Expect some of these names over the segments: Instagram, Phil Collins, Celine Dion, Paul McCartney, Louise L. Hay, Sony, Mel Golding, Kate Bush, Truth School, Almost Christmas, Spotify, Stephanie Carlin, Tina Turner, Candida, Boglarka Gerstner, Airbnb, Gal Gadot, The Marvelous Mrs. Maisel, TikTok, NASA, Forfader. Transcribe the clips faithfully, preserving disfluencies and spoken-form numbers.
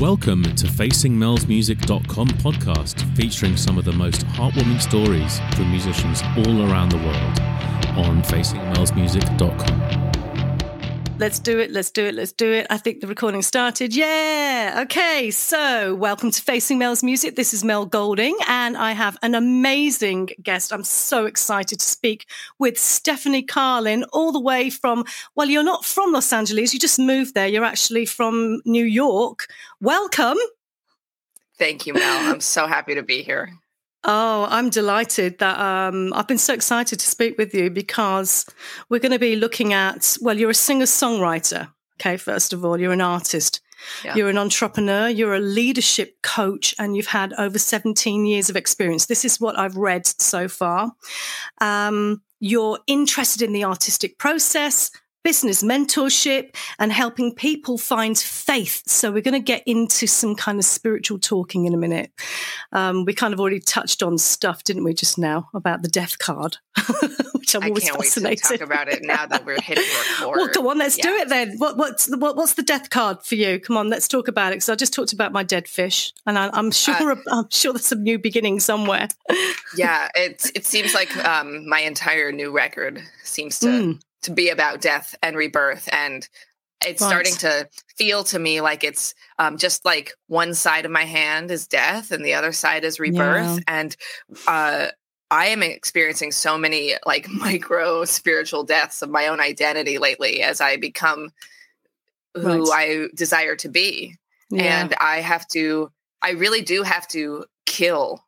Welcome to Facing Mells Music dot com podcast, featuring some of the most heartwarming stories from musicians all around the world on Facing Mells Music dot com. Let's do it, let's do it, let's do it. I think the recording started. Yeah! Okay, so welcome to Facing Mells Music. This is Mel Golding, and I have an amazing guest. I'm so excited to speak with Stephanie Carlin, all the way from, well, you're not from Los Angeles, you just moved there. You're actually from New York. Welcome. Thank you, Mel. I'm so happy to be here. Oh, I'm delighted that um, I've been so excited to speak with you, because we're going to be looking at, well, you're a singer-songwriter. Okay, first of all, you're an artist. Yeah. You're an entrepreneur, you're a leadership coach, and you've had over seventeen years of experience. This is what I've read so far. Um, you're interested in the artistic process, business mentorship, and helping people find faith. So we're going to get into some kind of spiritual talking in a minute. Um, we kind of already touched on stuff, didn't we, just now, about the death card, which I'm I always fascinated. I can't wait to talk about it now that we're hitting record. Well, go on, let's yeah. do it then. What, what's, the, what, what's the death card for you? Come on, let's talk about it, because I just talked about my dead fish, and I, I'm sure uh, I'm sure there's some new beginning somewhere. Yeah, it, it seems like um, my entire new record seems to... Mm. to be about death and rebirth. And it's right. starting to feel to me like it's um, just like one side of my hand is death and the other side is rebirth. Yeah. And uh, I am experiencing so many like micro spiritual deaths of my own identity lately as I become who right. I desire to be. Yeah. And I have to, I really do have to kill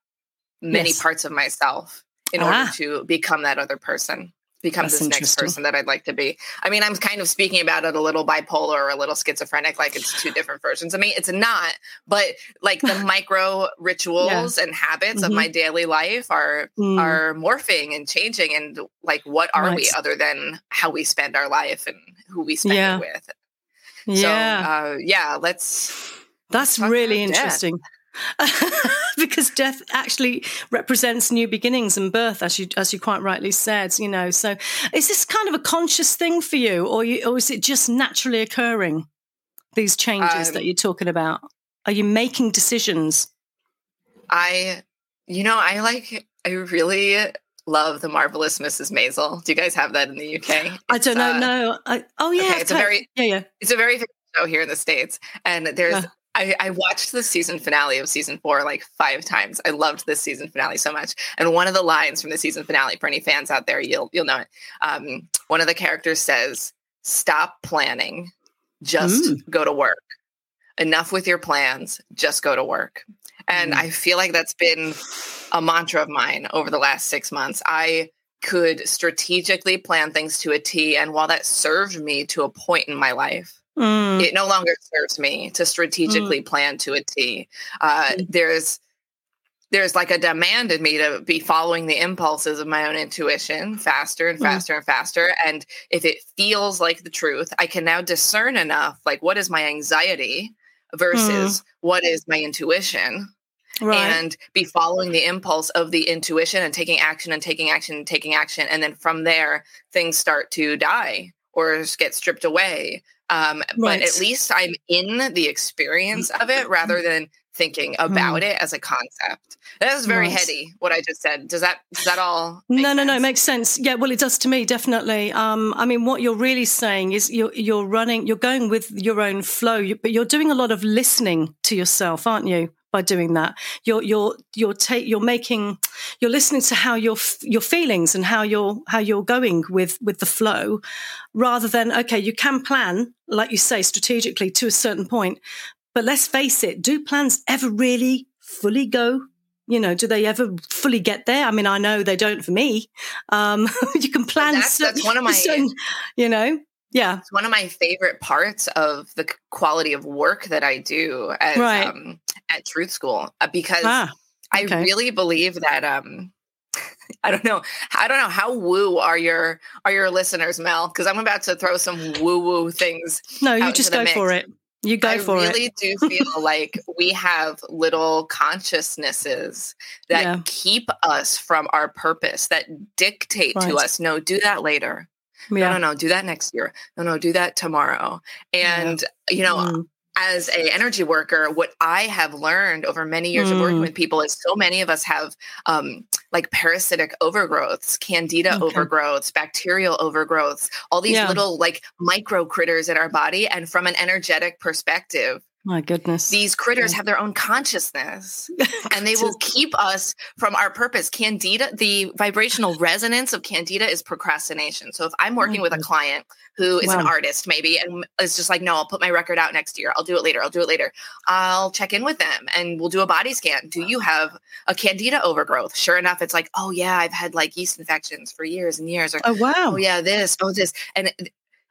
many yes. parts of myself in ah. order to become that other person. become That's this next person that I'd like to be. I mean, I'm kind of speaking about it a little bipolar or a little schizophrenic, like it's two different versions. I mean, it's not, but like the micro rituals yeah. and habits mm-hmm. of my daily life are, mm. are morphing and changing. And like, what are right. we other than how we spend our life and who we spend yeah. it with? Yeah. So, uh, yeah, let's. That's really interesting. Because death actually represents new beginnings and birth, as you as you quite rightly said, you know. So is this kind of a conscious thing for you, or you, or is it just naturally occurring, these changes um, that you're talking about? Are you making decisions? I, you know, I like, I really love The Marvelous Missus Maisel. Do you guys have that in the U K? It's, I don't know, uh, no. I, oh, yeah. Okay, it's okay. a very, yeah, yeah. It's a very famous show here in the States. And there's... Uh. I, I watched the season finale of season four like five times. I loved this season finale so much. And one of the lines from the season finale, for any fans out there, you'll you'll know it. Um, one of the characters says, "Stop planning, just mm. go to work. Enough with your plans, just go to work." And mm. I feel like that's been a mantra of mine over the last six months. I could strategically plan things to a T, and while that served me to a point in my life, Mm. it no longer serves me to strategically mm. plan to a T. Uh, mm. There's there's like a demand in me to be following the impulses of my own intuition faster and faster mm. and faster. And if it feels like the truth, I can now discern enough, like what is my anxiety versus mm. what is my intuition, right. and be following the impulse of the intuition and taking action and taking action and taking action. And then from there, things start to die or get stripped away. Um, right. But at least I'm in the experience of it rather than thinking about mm. it as a concept. That is very right. heady, what I just said. Does that, does that all make No, no, sense? no, it makes sense. Yeah, well, it does to me, definitely. Um, I mean, what you're really saying is you're, you're running, you're going with your own flow, but you're doing a lot of listening to yourself, aren't you? By doing that, you're you're you're take you're making you're listening to how your your feelings and how you're how you're going with with the flow, rather than okay, you can plan, like you say, strategically to a certain point, but let's face it, do plans ever really fully go? You know, do they ever fully get there? I mean, I know they don't for me. Um, you can plan. That's, certain, that's one of my. Certain, you know. Yeah, it's one of my favorite parts of the quality of work that I do as, right. um, at Truth School, because ah, okay. I really believe that um, I don't know, I don't know how woo are your are your listeners, Mel? Because I'm about to throw some woo woo things. No, you just go mix. for it. You go I for really it. I really do feel like we have little consciousnesses that yeah. keep us from our purpose, that dictate right. to us. No, do that later. Yeah. No, no, no, do that next year. No, no, do that tomorrow. And, yeah. you know, mm. as an energy worker, what I have learned over many years mm. of working with people is so many of us have um, like parasitic overgrowths, candida okay. overgrowths, bacterial overgrowths, all these yeah. little like micro critters in our body. And from an energetic perspective, my goodness, these critters yeah. have their own consciousness and they will keep us from our purpose. Candida, the vibrational resonance of Candida is procrastination. So if I'm working with a client who is wow. an artist maybe, and is just like, no, I'll put my record out next year. I'll do it later. I'll do it later. I'll check in with them and we'll do a body scan. Do you have a Candida overgrowth? Sure enough, it's like, oh yeah, I've had like yeast infections for years and years. Or, oh wow. Oh yeah, this, oh this. And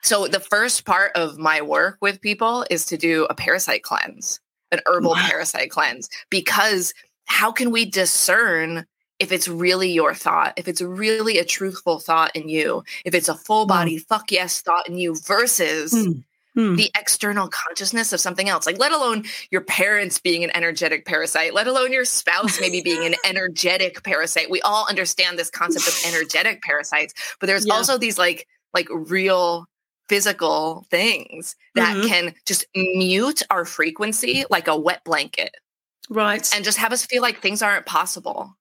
so the first part of my work with people is to do a parasite cleanse, an herbal wow. parasite cleanse, because how can we discern if it's really your thought, if it's really a truthful thought in you, if it's a full body mm. fuck yes thought in you versus mm. Mm. the external consciousness of something else, like let alone your parents being an energetic parasite, let alone your spouse maybe being an energetic parasite. We all understand this concept of energetic parasites, but there's yeah. also these like like real physical things that mm-hmm. can just mute our frequency like a wet blanket. Right. And just have us feel like things aren't possible.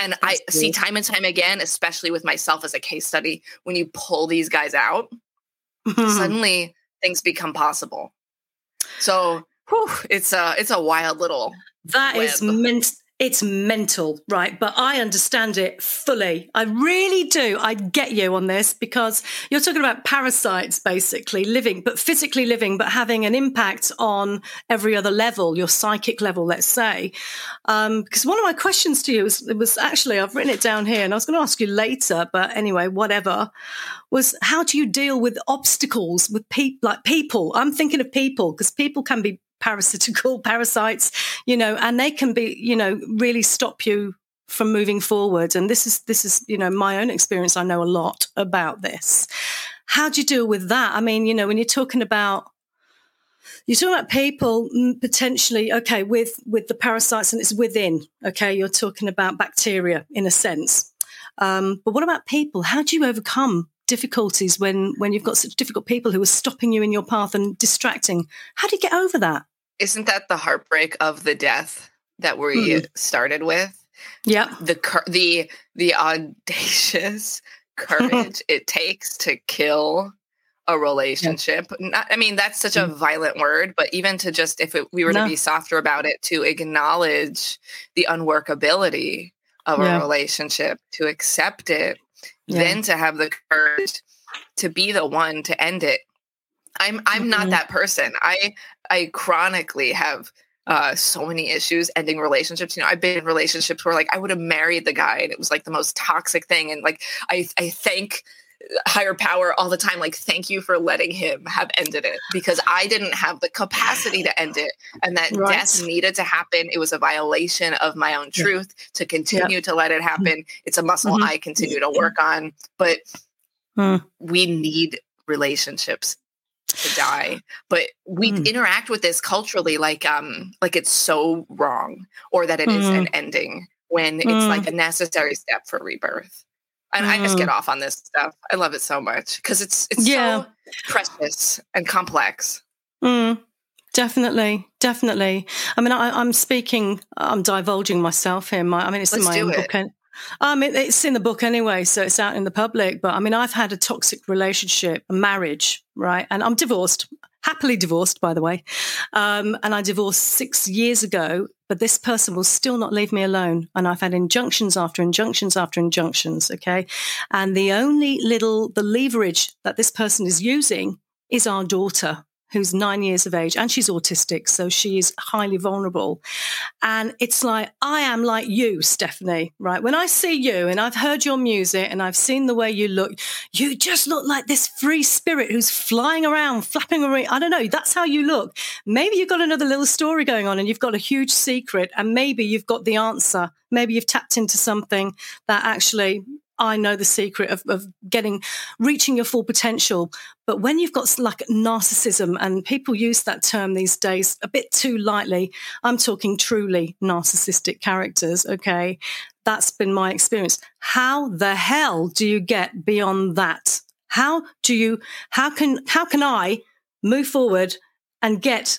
And That's I good. see time and time again, especially with myself as a case study, when you pull these guys out, suddenly things become possible. So whew, it's a, it's a wild little That web. is meant It's mental, right? But I understand it fully. I really do. I get you on this because you're talking about parasites, basically living, but physically living, but having an impact on every other level, your psychic level, let's say. Um, because one of my questions to you was, it was actually, I've written it down here and I was going to ask you later, but anyway, whatever, was how do you deal with obstacles with people, like people? I'm thinking of people because people can be parasitical parasites, you know, and they can be, you know, really stop you from moving forward. And this is, this is, you know, my own experience. I know a lot about this. How do you deal with that? I mean, you know, when you're talking about, you're talking about people potentially, okay, with, with the parasites and it's within, okay, you're talking about bacteria in a sense. Um, but what about people? How do you overcome difficulties when, when you've got such difficult people who are stopping you in your path and distracting? How do you get over that? Isn't that the heartbreak of the death that we mm. started with? Yeah. The the the audacious courage it takes to kill a relationship. Yeah. Not, I mean, that's such mm. a violent word, but even to just, if it, we were no. to be softer about it, to acknowledge the unworkability of yeah. a relationship, to accept it, yeah. then to have the courage to be the one to end it. I'm I'm mm-hmm. not that person. I I chronically have uh, so many issues ending relationships. You know, I've been in relationships where like I would have married the guy and it was like the most toxic thing. And like I I thank higher power all the time. Like, thank you for letting him have ended it because I didn't have the capacity to end it. And that right. death needed to happen. It was a violation of my own truth yeah. to continue yeah. to let it happen. It's a muscle mm-hmm. I continue to work on, but mm. we need relationships to die. But we mm. interact with this culturally, like, um, like it's so wrong or that it mm. is an ending when mm. it's like a necessary step for rebirth. And I just get off on this stuff. I love it so much because it's it's yeah. so precious and complex. Mm, definitely, definitely. I mean, I, I'm speaking. I'm divulging myself here. My, I mean, it's Let's in my own it. book. And, I mean, it's in the book anyway, so it's out in the public. But I mean, I've had a toxic relationship, a marriage, right? And I'm divorced, happily divorced, by the way. Um, and I divorced six years ago. But this person will still not leave me alone. And I've had injunctions after injunctions after injunctions, okay? And the only little, the leverage that this person is using is our daughter, who's nine years of age, and she's autistic, so she is highly vulnerable. And it's like, I am like you, Stephanie, right? When I see you and I've heard your music and I've seen the way you look, you just look like this free spirit who's flying around, flapping around. I don't know, that's how you look. Maybe you've got another little story going on and you've got a huge secret and maybe you've got the answer. Maybe you've tapped into something that actually... I know the secret of, of getting, reaching your full potential. But when you've got like narcissism, and people use that term these days a bit too lightly, I'm talking truly narcissistic characters, okay? That's been my experience. How the hell do you get beyond that? How do you, how can, how can I move forward and get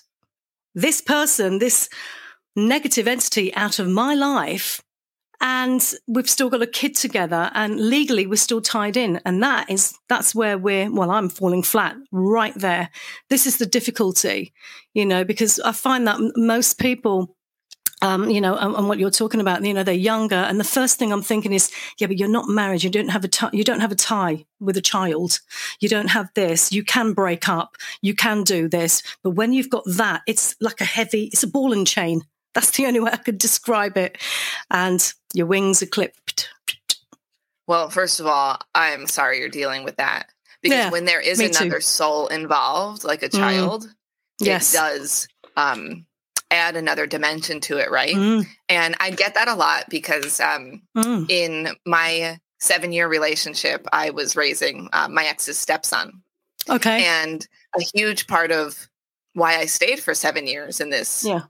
this person, this negative entity out of my life, and we've still got a kid together, and legally we're still tied in. And that is, that's where we're, well, I'm falling flat right there. This is the difficulty, you know, because I find that most people, um, you know, and, and what you're talking about, you know, they're younger. And the first thing I'm thinking is, yeah, but you're not married. You don't have a t- you don't have a tie with a child. You don't have this. You can break up. You can do this. But when you've got that, it's like a heavy, it's a ball and chain. That's the only way I could describe it. And your wings are clipped. Well, first of all, I'm sorry you're dealing with that. Because yeah, when there is another too. soul involved, like a child, mm. yes. it does um, add another dimension to it, right? Mm. And I get that a lot because um, mm. in my seven-year relationship, I was raising uh, my ex's stepson. Okay. And a huge part of why I stayed for seven years in this yeah.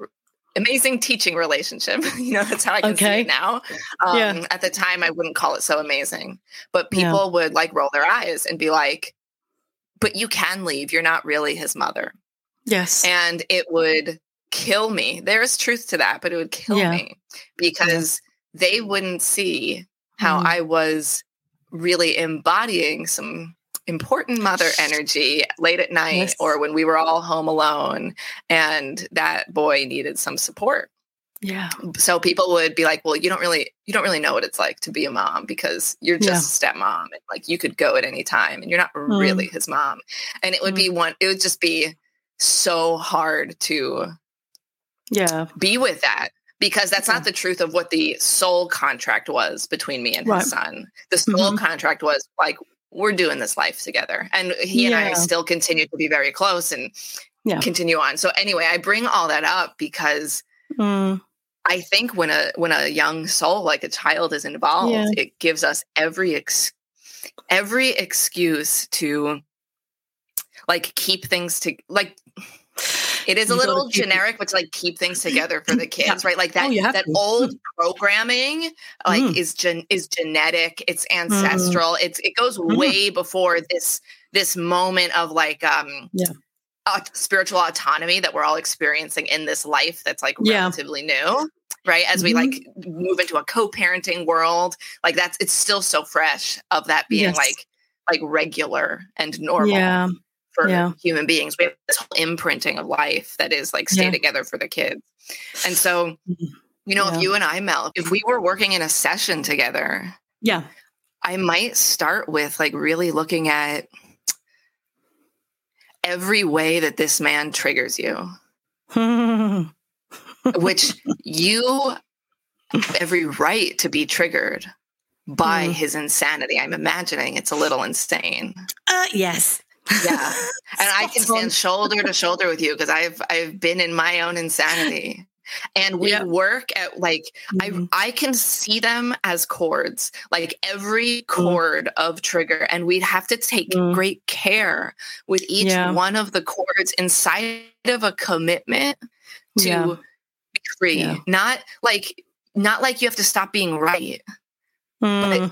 amazing teaching relationship. You know, that's how I can okay. see it now. Um, yeah. At the time, I wouldn't call it so amazing, but people yeah. would like roll their eyes and be like, but you can leave. You're not really his mother. Yes. And it would kill me. There is truth to that, but it would kill yeah. me because yeah. they wouldn't see how mm. I was really embodying some important mother energy late at night yes. or when we were all home alone and that boy needed some support. Yeah. So people would be like, well, you don't really, you don't really know what it's like to be a mom because you're just yeah. a stepmom and like you could go at any time and you're not mm. really his mom. And it would mm. be one, it would just be so hard to yeah. be with that. Because that's yeah. not the truth of what the soul contract was between me and right. his son. The soul mm-hmm. contract was like, we're doing this life together. And he yeah. and I still continue to be very close and yeah. continue on. So anyway, I bring all that up because mm. I think when a, when a young soul, like a child is involved, yeah. it gives us every, ex- every excuse to like keep things to like, it is a you little generic, but to like keep things together for the kids, yeah. right? Like that, oh, that to. old programming, like mm. is gen- is genetic, it's ancestral, mm. it's it goes mm. way before this this moment of like um yeah. uh, spiritual autonomy that we're all experiencing in this life that's like yeah. relatively new, right? As mm-hmm. we like move into a co-parenting world, like that's it's still so fresh of that being yes. like like regular and normal. Yeah. For yeah. human beings, we have this whole imprinting of life that is like stay yeah. together for the kids. And so, you know, yeah. if you and I, Mel, if we were working in a session together, yeah, I might start with like really looking at every way that this man triggers you, which you have every right to be triggered by mm. his insanity. I'm imagining it's a little insane. Uh, yes. Yeah. And I can stand shoulder to shoulder with you because I've I've been in my own insanity. And we yeah. work at like mm-hmm. I I can see them as chords, like every chord mm. of trigger. And we'd have to take mm. great care with each yeah. one of the chords inside of a commitment to yeah. be free. Yeah. Not like not like you have to stop being right. Mm. But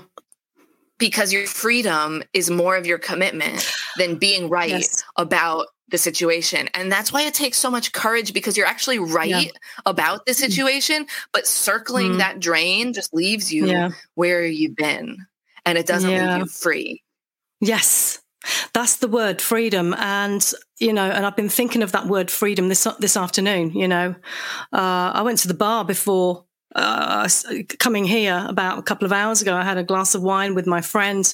because your freedom is more of your commitment than being right yes. about the situation. And that's why it takes so much courage because you're actually right yeah. about the situation, but circling mm. that drain just leaves you yeah. where you've been and it doesn't yeah. leave you free. Yes. That's the word freedom. And, you know, and I've been thinking of that word freedom this, this afternoon, you know, uh, I went to the bar before Uh, coming here about a couple of hours ago. I had a glass of wine with my friend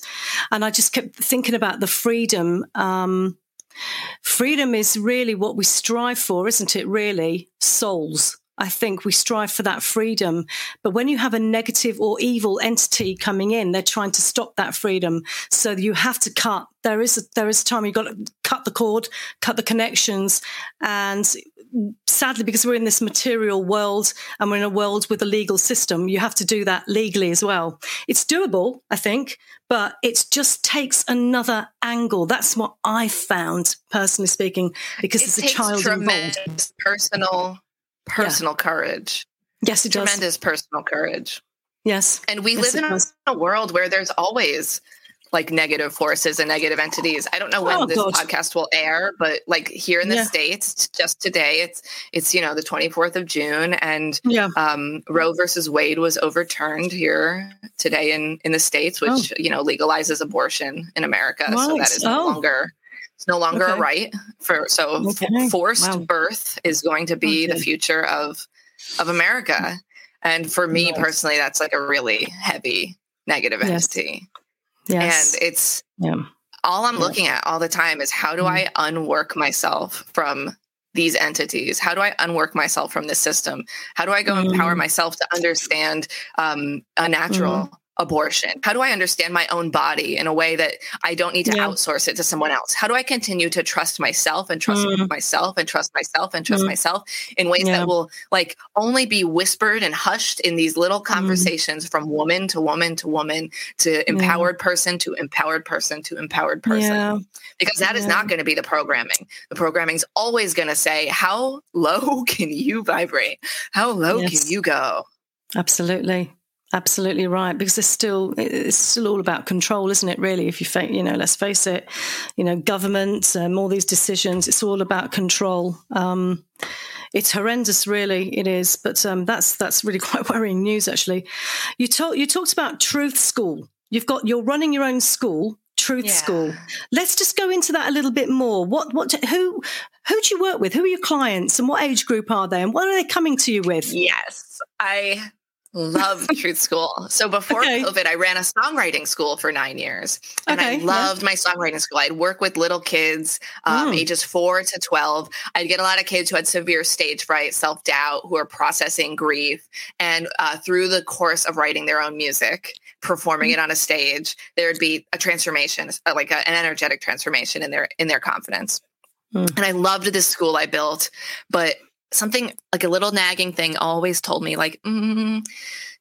and I just kept thinking about the freedom. Um, freedom is really what we strive for, isn't it? Really, souls. I think we strive for that freedom. But when you have a negative or evil entity coming in, they're trying to stop that freedom. So you have to cut. There is a, there is a time you've got to cut the cord, cut the connections. And sadly, because we're in this material world and we're in a world with a legal system, you have to do that legally as well. It's doable, I think, but it just takes another angle. That's what I found, personally speaking, because there's a child involved. Tremendous personal... Personal yeah. courage. Yes, it Tremendous does. Tremendous personal courage. Yes. And we yes, live in a world where there's always like negative forces and negative entities. I don't know when oh, this God. podcast will air, but like here in the yeah. States just today, it's, it's, you know, the twenty-fourth of June and yeah. um, Roe versus Wade was overturned here today in, in the States, which, oh. you know, legalizes abortion in America. Wow. So that is no oh. longer, it's no longer okay. a right for, so okay. f- forced wow. birth is going to be okay. the future of, of America. And for me yes. personally, that's like a really heavy negative entity. Yes. Yes. And it's yeah. all I'm yeah. looking at all the time is how do I unwork myself from these entities? How do I unwork myself from this system? How do I go mm. empower myself to understand um, a natural mm. abortion? How do I understand my own body in a way that I don't need to yeah. outsource it to someone else? How do I continue to trust myself and trust mm. myself and trust myself and trust mm. myself in ways yeah. that will like only be whispered and hushed in these little conversations mm. from woman to woman to woman to empowered yeah. person to empowered person to empowered person? Yeah. Because that yeah. is not going to be the programming. The programming is always going to say, how low can you vibrate? How low yes. can you go? Absolutely. Absolutely right, because it's still it's still all about control, isn't it? Really, if you fa- you know, let's face it, you know, government, um, all these decisions, it's all about control. Um, it's horrendous, really, it is. But um, that's that's really quite worrying news, actually. You talked you talked about Truth School. You've got you're running your own school, Truth yeah. School. Let's just go into that a little bit more. What what who who do you work with? Who are your clients, and what age group are they, and what are they coming to you with? Yes, I. love Truth School. So before okay. COVID, I ran a songwriting school for nine years and okay, I loved yeah. my songwriting school. I'd work with little kids, um, mm. ages four to twelve. I'd get a lot of kids who had severe stage fright, self-doubt, who are processing grief. And uh, through the course of writing their own music, performing mm. it on a stage, there'd be a transformation, like a, an energetic transformation in their, in their confidence. Mm. And I loved this school I built, but something like a little nagging thing always told me like, mm,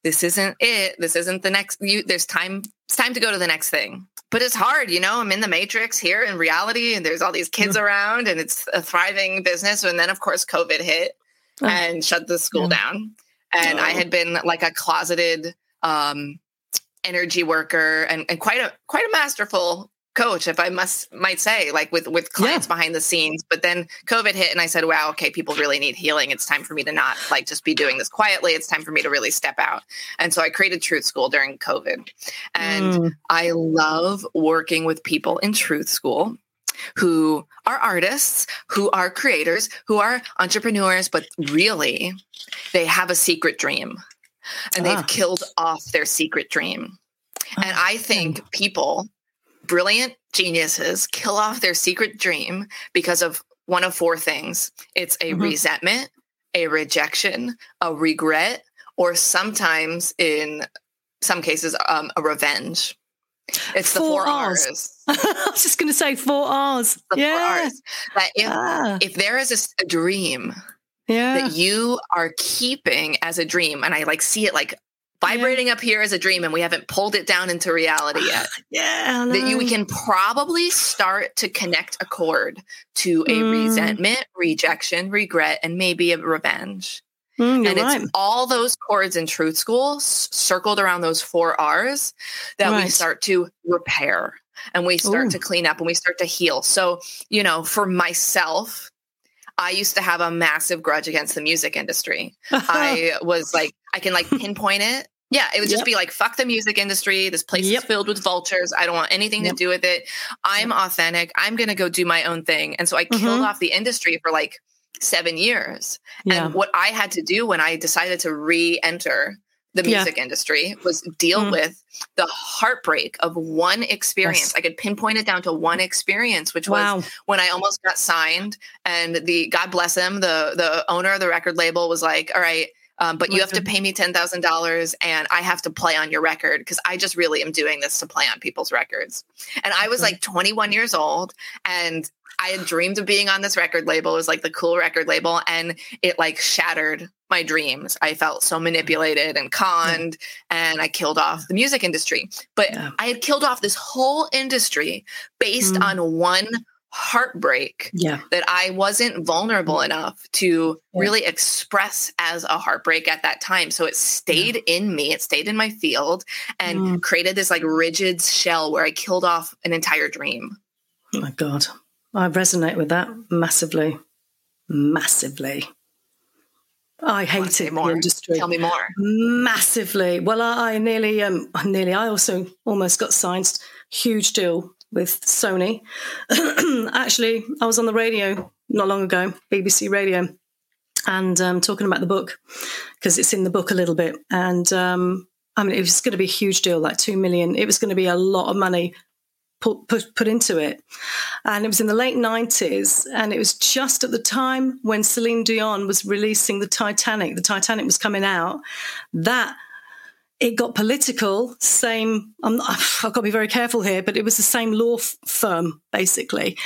this isn't it. This isn't the next, you, there's time, it's time to go to the next thing, but it's hard. You know, I'm in the matrix here in reality and there's all these kids yeah. around and it's a thriving business. And then of course, COVID hit oh. and shut the school yeah. down. And oh. I had been like a closeted um, energy worker and, and quite a, quite a masterful coach, if I must might say, like with, with clients yeah. behind the scenes. But then COVID hit and I said, wow, okay, people really need healing. It's time for me to not like just be doing this quietly. It's time for me to really step out. And so I created Truth School during COVID. And mm. I love working with people in Truth School who are artists, who are creators, who are entrepreneurs, but really they have a secret dream and ah. they've killed off their secret dream. Oh. And I think people... brilliant geniuses kill off their secret dream because of one of four things. It's a mm-hmm. resentment, a rejection, a regret, or sometimes in some cases, um, a revenge. It's four the four R's. R's. I was just going to say four R's. It's the yeah. four R's. That if, ah. if there is a, a dream yeah. that you are keeping as a dream, and I like see it like vibrating yeah. up here as a dream and we haven't pulled it down into reality yet. yeah, that you, we can probably start to connect a chord to a mm. resentment, rejection, regret, and maybe a revenge. Mm, and right. it's all those chords in Truth School s- circled around those four R's that right. we start to repair and we start Ooh. to clean up and we start to heal. So, you know, for myself, I used to have a massive grudge against the music industry. I was like, I can like pinpoint it. Yeah. It would just yep. be like, fuck the music industry. This place yep. is filled with vultures. I don't want anything yep. to do with it. I'm yep. authentic. I'm going to go do my own thing. And so I mm-hmm. killed off the industry for like seven years. Yeah. And what I had to do when I decided to re-enter the music yeah. industry was deal mm. with the heartbreak of one experience. Yes. I could pinpoint it down to one experience, which wow. was when I almost got signed and the, God bless him, the, the owner of the record label was like, all right, um, but you have to pay me ten thousand dollars and I have to play on your record because I just really am doing this to play on people's records. And I was like twenty-one years old and I had dreamed of being on this record label. It was like the cool record label and it like shattered my dreams. I felt so manipulated and conned and I killed off the music industry. But yeah. I had killed off this whole industry based mm. on one heartbreak yeah. that I wasn't vulnerable enough to yeah. really express as a heartbreak at that time. So it stayed yeah. in me, it stayed in my field and mm. created this like rigid shell where I killed off an entire dream. Oh my God. I resonate with that massively, massively. I hated the industry. Tell me more. Massively. Well, I, I nearly, um, nearly. I also almost got signed. Huge deal with Sony. Actually, I was on the radio not long ago, B B C Radio, and um, talking about the book because it's in the book a little bit. And um, I mean, it was going to be a huge deal, like two million. It was going to be a lot of money put, put put into it. And it was in the late nineties, and it was just at the time when Celine Dion was releasing the Titanic. The Titanic was coming out. That. It got political, same, I'm, I've got to be very careful here, but it was the same law f- firm, basically.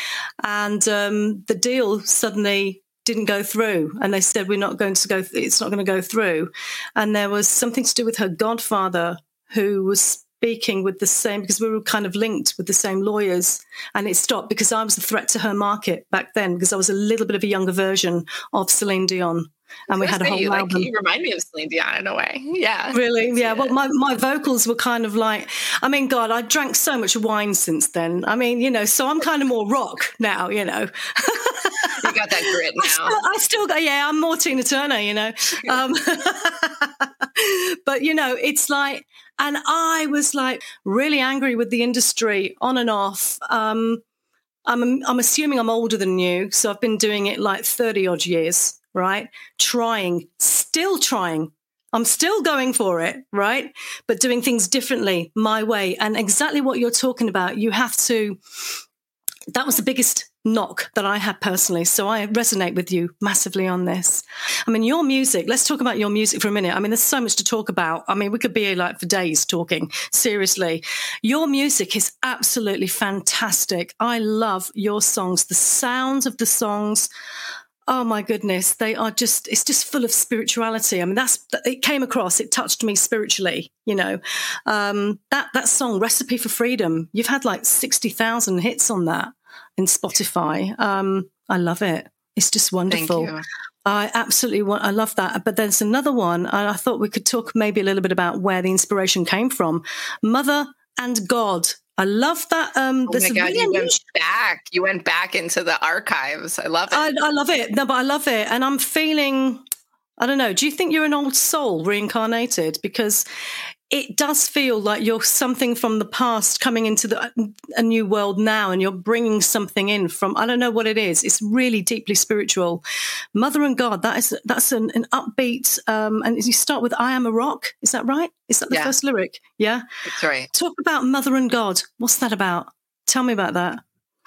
And um, the deal suddenly didn't go through. And they said, we're not going to go, th- it's not going to go through. And there was something to do with her godfather who was speaking with the same, because we were kind of linked with the same lawyers. And it stopped because I was a threat to her market back then, because I was a little bit of a younger version of Celine Dion. And we had a whole you, album. Like, you remind me of Celine Dion in a way. Yeah. Really? Yeah. Well, my, my vocals were kind of like, I mean, God, I drank so much wine since then. I mean, you know, so I'm kind of more rock now, you know. You got that grit now. I still, I still got, yeah, I'm more Tina Turner, you know. Um, but, you know, it's like, and I was like really angry with the industry on and off. Um, I'm, I'm assuming I'm older than you. So I've been doing it like thirty odd years. Right? Trying, still trying. I'm still going for it, right? But doing things differently, my way. And exactly what you're talking about, you have to, that was the biggest knock that I had personally. So I resonate with you massively on this. I mean, your music, let's talk about your music for a minute. I mean, there's so much to talk about. I mean, we could be like for days talking, seriously. Your music is absolutely fantastic. I love your songs, the sounds of the songs. Oh my goodness, they are just, it's just full of spirituality. I mean, that's, it came across, it touched me spiritually, you know. Um, that, that song, Recipe for Freedom, you've had like sixty thousand hits on that in Spotify. Um, I love it. It's just wonderful. Thank you. I absolutely want, I love that. But there's another one, and I thought we could talk maybe a little bit about where the inspiration came from. Mother and God. I love that. Um, oh my God, really you went niche. back. You went back into the archives. I love it. I, I love it. No, but I love it. And I'm feeling, I don't know, do you think you're an old soul reincarnated? Because it does feel like you're something from the past coming into the, a new world now, and you're bringing something in from, I don't know what it is. It's really deeply spiritual. Mother and God, that is, that's an, an upbeat. Um, and you start with, I am a rock. Is that right? Is that the yeah. first lyric? Yeah. That's right. Talk about Mother and God. What's that about? Tell me about that.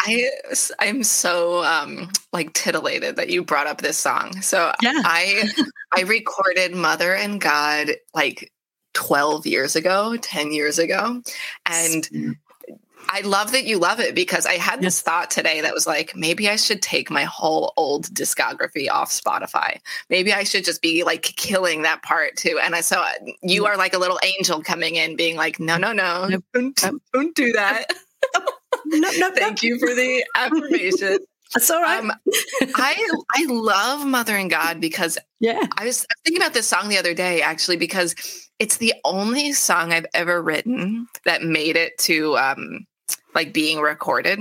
I, I'm so um, like titillated that you brought up this song. So yeah. I, I recorded Mother and God, like, twelve years ago, ten years ago. And I love that you love it, because I had this thought today that was like, maybe I should take my whole old discography off Spotify. Maybe I should just be like killing that part too. And I saw you are like a little angel coming in being like, no, no, no, don't, don't do that. No, no, thank you for the affirmation. That's all right. Um, I I love Mother and God because yeah. I was thinking about this song the other day, actually, because it's the only song I've ever written that made it to um, like being recorded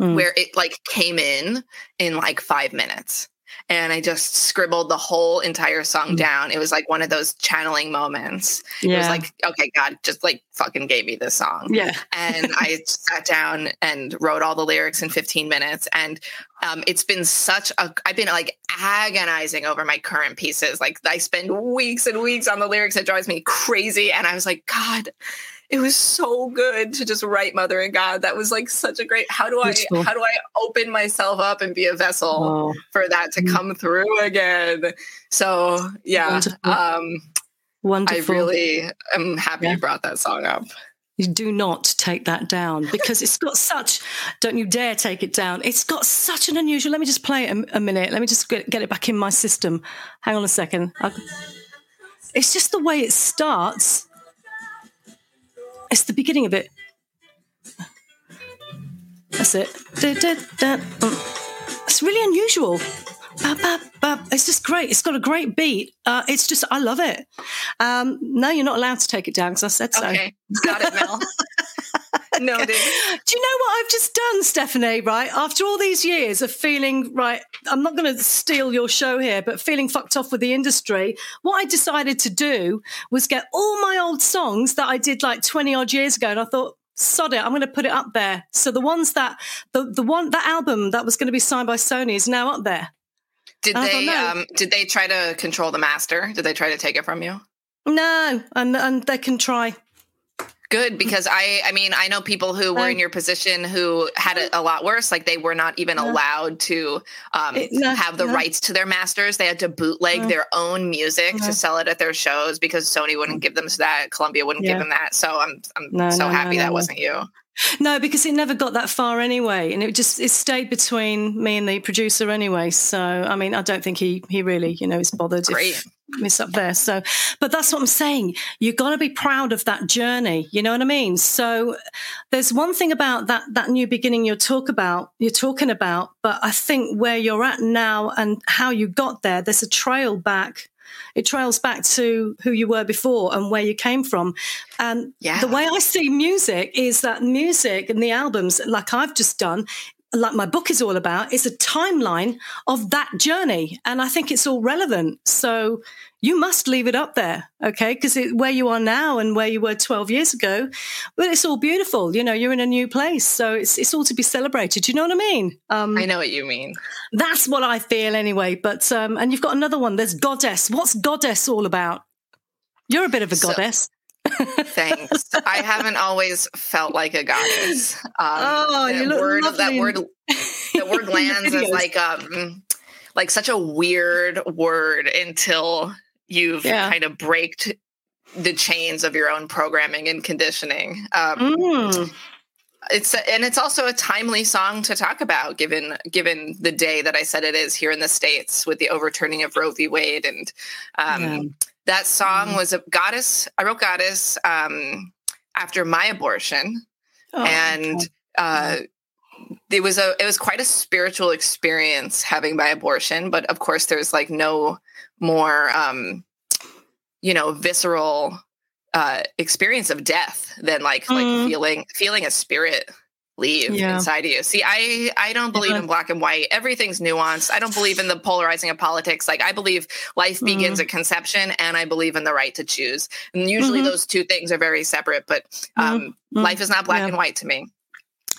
mm. where it like came in in like five minutes. And I just scribbled the whole entire song down. It was like one of those channeling moments. Yeah. It was like, okay, God, just like fucking gave me this song. Yeah. And I sat down and wrote all the lyrics in fifteen minutes. And um, it's been such a, I've been like agonizing over my current pieces. Like I spend weeks and weeks on the lyrics. It drives me crazy. And I was like, God, it was so good to just write Mother and God. That was like such a great, how do I, Beautiful. how do I open myself up and be a vessel oh. for that to come through again? So yeah. Wonderful. Um, Wonderful. I really am happy yeah. you brought that song up. You do not take that down, because it's got such, don't you dare take it down. It's got such an unusual, let me just play it a, a minute. Let me just get, get it back in my system. Hang on a second. I'll, it's just the way it starts. It's the beginning of it. That's it. It's really unusual. It's just great. It's got a great beat. Uh, it's just, I love it. Um, no, you're not allowed to take it down because I said so. Okay, got it, Mel. No, dude. Do you know what I've just done, Stephanie, right? After all these years of feeling, right, I'm not going to steal your show here, but feeling fucked off with the industry, what I decided to do was get all my old songs that I did like twenty-odd years ago, and I thought, sod it, I'm going to put it up there. So the ones that, the, the one, that album that was going to be signed by Sony is now up there. Did and they um, did they try to control the master? Did they try to take it from you? No, and, and they can try. Good, because I, I mean, I know people who were um, in your position who had it a lot worse. Like they were not even no. allowed to um, it, no, have the no. rights to their masters. They had to bootleg no. their own music no. to sell it at their shows because Sony wouldn't give them that. Columbia wouldn't yeah. give them that. So I'm, I'm no, so no, happy no, that no. wasn't you. No, because it never got that far anyway. And it just, it stayed between me and the producer anyway. So, I mean, I don't think he, he really, you know, is bothered. Great. If, miss up there. So, but that's what I'm saying. You've got to be proud of that journey. You know what I mean? So there's one thing about that, that new beginning you're talk about, you're talking about, but I think where you're at now and how you got there, there's a trail back. It trails back to who you were before and where you came from. And yeah. the way I see music is that music and the albums, like I've just done, like my book is all about, it's a timeline of that journey. And I think it's all relevant. So you must leave it up there, okay? Because where you are now and where you were twelve years ago, well, it's all beautiful. You know, you're in a new place. So it's it's all to be celebrated. Do you know what I mean? Um, I know what you mean. That's what I feel anyway. But um, and you've got another one. There's Goddess. What's Goddess all about? You're a bit of a so- goddess. Thanks. I haven't always felt like a goddess. Um, oh, that you look word, lovely. That word, that word lands is like um, like such a weird word until you've yeah. kind of breaked the chains of your own programming and conditioning. Um, mm. It's a, and it's also a timely song to talk about, given given the day that I said it is here in the States with the overturning of Roe v. Wade and. Um, yeah. That song was a Goddess. I wrote Goddess um, after my abortion, oh, and okay. uh, it was a it was quite a spiritual experience having my abortion. But of course, there's like no more, um, you know, visceral uh, experience of death than like mm. like feeling feeling a spirit leave yeah. inside of you. See, I, I don't believe yeah. in black and white. Everything's nuanced. I don't believe in the polarizing of politics. Like I believe life begins mm. at conception and I believe in the right to choose. And usually mm-hmm. those two things are very separate, but um, mm-hmm. life is not black yeah. and white to me.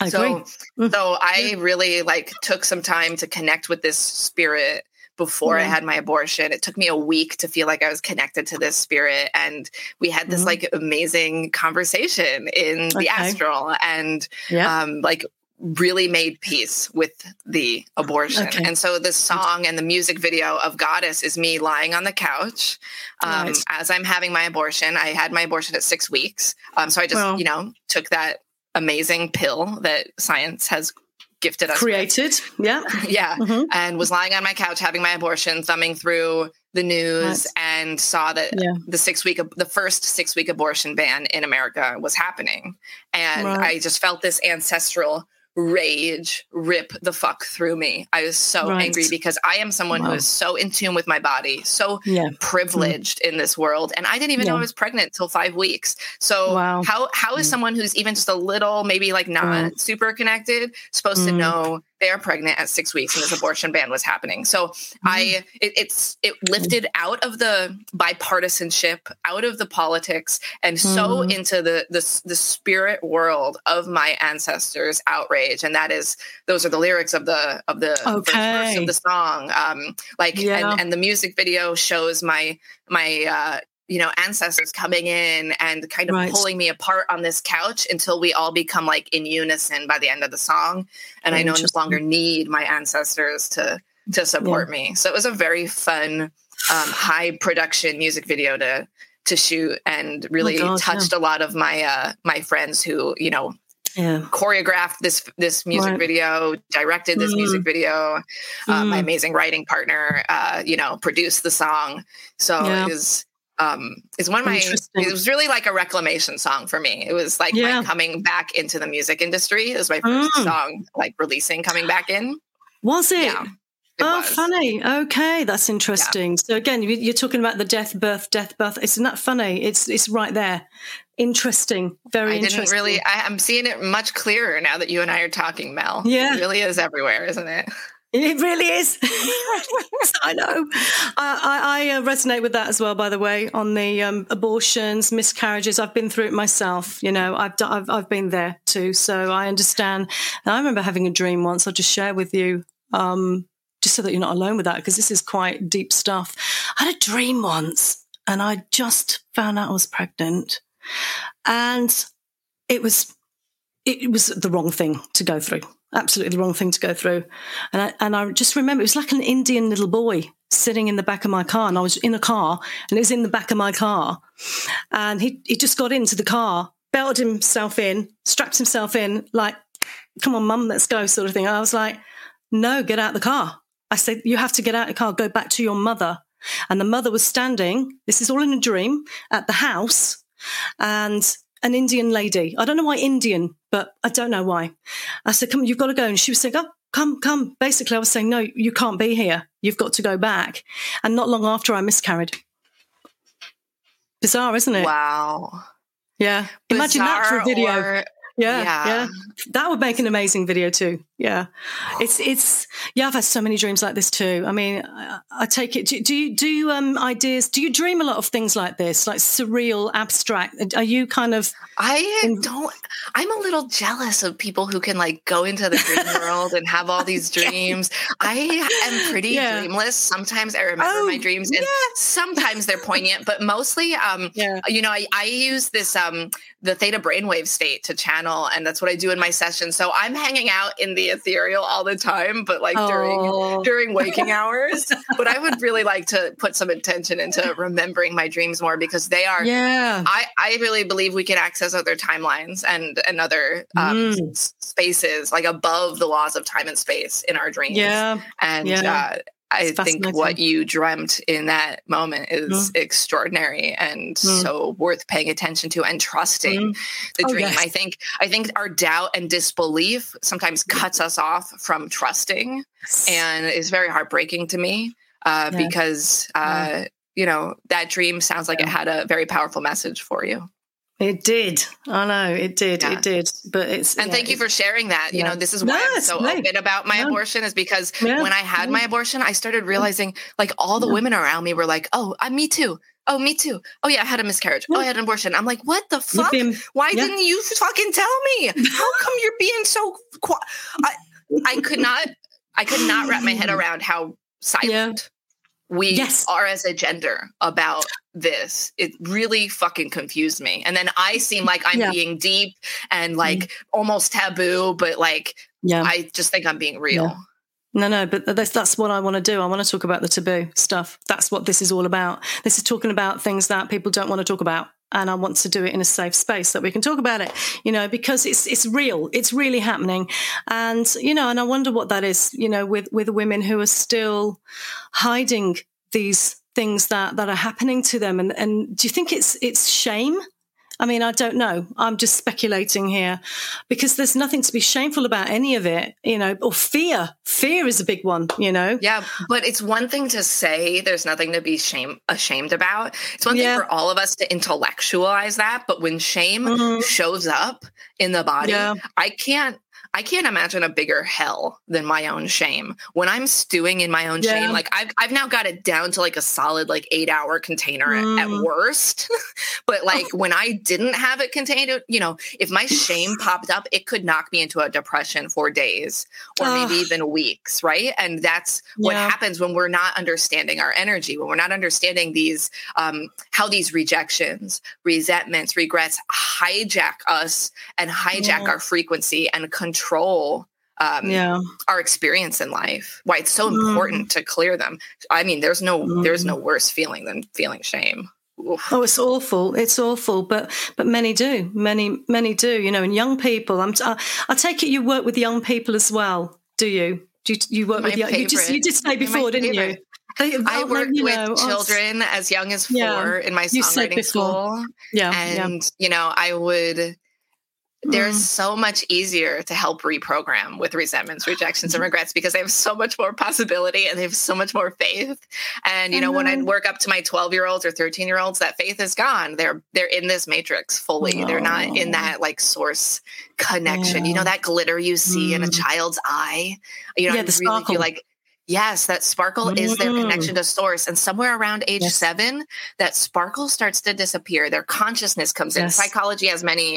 I so, agree. Mm-hmm. so I really like took some time to connect with this spirit before mm. I had my abortion. It took me a week to feel like I was connected to this spirit. And we had this mm. like amazing conversation in the okay. astral and yeah. um, like really made peace with the abortion. Okay. And so this song and the music video of Goddess is me lying on the couch um, right. as I'm having my abortion. I had my abortion at six weeks. Um, so I just, well, you know, took that amazing pill that science has gifted us created with. yeah yeah mm-hmm. and was lying on my couch having my abortion, thumbing through the news, yes. and saw that yeah. the six week the first six week abortion ban in America was happening, and wow. I just felt this ancestral rage rip the fuck through me. I was so right. angry because I am someone wow. who is so in tune with my body, so yeah. privileged mm. in this world. And I didn't even yeah. know I was pregnant until five weeks. So wow. how, how is someone who's even just a little, maybe like not mm. super connected, supposed mm. to know they're pregnant at six weeks and this abortion ban was happening? So mm. I, it, it's, it lifted out of the bipartisanship, out of the politics, and mm. so into the, the, the spirit world of my ancestors' outrage. And that is, those are the lyrics of the, of the okay. first verse of the song. Um, like, yeah. and, and the music video shows my, my, uh, you know, ancestors coming in and kind of right. pulling me apart on this couch until we all become like in unison by the end of the song. And I no longer need my ancestors to, to support yeah. me. So it was a very fun, um, high production music video to, to shoot, and really oh God, touched yeah. a lot of my, uh, my friends who, you know, yeah. choreographed this, this music right. video, directed this mm. music video, uh, mm. my amazing writing partner, uh, you know, produced the song. So yeah. it was, um, is one of my, it was really like a reclamation song for me. It was like yeah. my coming back into the music industry. It was my first mm. song, like releasing, coming back in. Was it? Yeah. It oh, was. Funny. Okay, that's interesting. Yeah. So again, you're talking about the death, birth, death, birth. Isn't that funny? It's it's right there. Interesting. Very I interesting. Didn't really, I, I'm seeing it much clearer now that you and I are talking, Mel. Yeah. It really is everywhere, isn't it? It really is. I know. I, I, I resonate with that as well, by the way, on the um, abortions, miscarriages. I've been through it myself. You know, I've, I've, I've been there too. So I understand. And I remember having a dream once. I'll just share with you. Um, just so that you're not alone with that, because this is quite deep stuff. I had a dream once and I just found out I was pregnant, and it was, it was the wrong thing to go through. Absolutely the wrong thing to go through. And I, and I just remember it was like an Indian little boy sitting in the back of my car, and I was in a car and it was in the back of my car, and he, he just got into the car, belted himself in, strapped himself in, like, come on, mum, let's go, sort of thing. And I was like, no, get out of the car. I said, you have to get out of the car, go back to your mother. And the mother was standing, this is all in a dream, at the house, and an Indian lady. I don't know why Indian, but I don't know why. I said, come, you've got to go. And she was saying, oh, come, come. Basically, I was saying, no, you can't be here. You've got to go back. And not long after, I miscarried. Bizarre, isn't it? Wow. Yeah. Bizarre. Imagine that for a video. Or- Yeah, yeah, yeah. That would make an amazing video too. Yeah. It's, it's, yeah, I've had so many dreams like this too. I mean, I, I take it, do, do you, do you, um, ideas, do you dream a lot of things like this, like surreal, abstract? Are you kind of? I in- don't, I'm a little jealous of people who can like go into the dream world and have all these dreams. I am pretty yeah. dreamless. Sometimes I remember oh, my dreams and yeah. sometimes they're poignant, but mostly, um, yeah. you know, I, I use this, um, the theta brainwave state to channel. And that's what I do in my session. So I'm hanging out in the ethereal all the time, but like oh. during, during waking hours, but I would really like to put some attention into remembering my dreams more, because they are, yeah. I, I really believe we can access other timelines and, and other um, mm. spaces, like above the laws of time and space in our dreams. Yeah. And yeah. Uh, I think what you dreamt in that moment is mm. extraordinary and mm. so worth paying attention to and trusting mm. the oh, dream. Yes. I think I think our doubt and disbelief sometimes cuts us off from trusting, and it's very heartbreaking to me uh, yeah. because, uh, yeah. you know, that dream sounds like yeah. it had a very powerful message for you. It did. I know it did. Yeah. It did. But it's and yeah, thank you for sharing that. Yeah. You know, this is why no, I'm so no. open about my no. abortion, is because no. when I had no. my abortion, I started realizing like all the no. women around me were like, "Oh, uh, me too. Oh, me too. Oh yeah, I had a miscarriage. No. Oh, I had an abortion." I'm like, "What the fuck? Why yeah. didn't you fucking tell me? How come you're being so?" Qu-? I I could not. I could not wrap my head around how silent. Yeah. We yes. are as a gender about this. It really fucking confused me. And then I seem like I'm yeah. being deep and like mm. almost taboo, but like, yeah. I just think I'm being real. Yeah. No, no, but that's, that's what I want to do. I want to talk about the taboo stuff. That's what this is all about. This is talking about things that people don't want to talk about. And I want to do it in a safe space that we can talk about it, you know, because it's it's real. It's really happening. And, you know, and I wonder what that is, you know, with, with women who are still hiding these things that, that are happening to them. And, and do you think it's it's shame? I mean, I don't know. I'm just speculating here, because there's nothing to be shameful about any of it, you know, or fear. Fear is a big one, you know? Yeah, but it's one thing to say there's nothing to be shame ashamed about. It's one yeah. thing for all of us to intellectualize that, but when shame mm-hmm. shows up in the body, yeah. I can't I can't imagine a bigger hell than my own shame. When I'm stewing in my own yeah. shame, like I've I've now got it down to like a solid like eight hour container mm. at, at worst. But like oh. when I didn't have it contained, you know, if my shame popped up, it could knock me into a depression for days or oh. maybe even weeks, right? And that's yeah. what happens when we're not understanding our energy, when we're not understanding these um, how these rejections, resentments, regrets hijack us and hijack yeah. our frequency and control. Control um, yeah. our experience in life. Why it's so mm. important to clear them. I mean, there's no mm. there's no worse feeling than feeling shame. Oof. Oh, it's awful. It's awful. But but many do. Many many do. You know, and young people. I'm. T- I, I take it you work with young people as well. Do you? Do you, you work my with young? You just you did say before, didn't favorite. You? They, I worked with know. children as young as four yeah. in my songwriting school. Yeah. And, yeah. you know, I would... They're mm. so much easier to help reprogram with resentments, rejections, and regrets because they have so much more possibility and they have so much more faith. And, you know, mm. when I work up to my twelve-year-olds or thirteen-year-olds, that faith is gone. They're they're in this matrix fully. Oh. They're not in that, like, source connection. Yeah. You know, that glitter you see mm. in a child's eye? You know, yeah, I really sparkle. feel like, yes, that sparkle mm. is their connection to source. And somewhere around age yes. seven, that sparkle starts to disappear. Their consciousness comes yes. in. Psychology has many...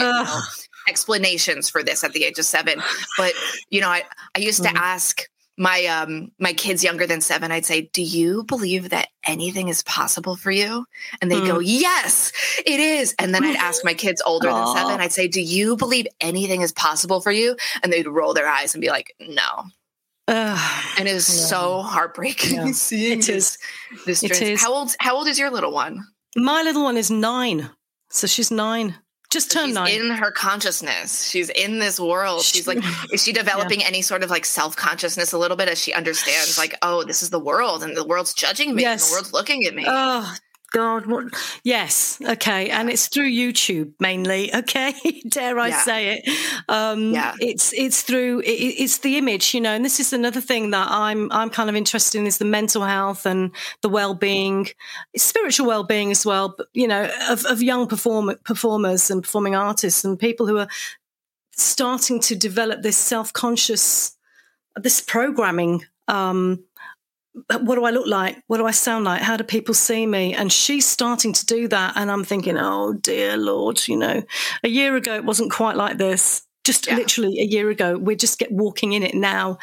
explanations for this at the age of seven. But, you know, I, I used to ask my, um, my kids younger than seven, I'd say, do you believe that anything is possible for you? And they mm. go, yes, it is. And then I'd ask my kids older Aww. than seven, I'd say, do you believe anything is possible for you? And they'd roll their eyes and be like, no. Ugh, and it is yeah. so heartbreaking yeah. seeing it this. Is. this it is. How old, how old is your little one? My little one is nine. So she's nine. Just turned she's nine. She's in her consciousness. She's in this world. She's like, is she developing yeah. any sort of like self-consciousness a little bit as she understands like, oh, this is the world and the world's judging me yes. and the world's looking at me. Oh, God. What? Yes. Okay. Yeah. And it's through YouTube mainly. Okay. Dare I yeah. say it? Um, yeah. It's, it's through, it, it's the image, you know, and this is another thing that I'm, I'm kind of interested in is the mental health and the well-being, spiritual well-being as well, but, you know, of, of young perform, performers and performing artists and people who are starting to develop this self-conscious, this programming, um, what do I look like? What do I sound like? How do people see me? And she's starting to do that. And I'm thinking, oh, dear Lord, you know, a year ago, it wasn't quite like this. Just yeah. literally a year ago, we just get walking in it now.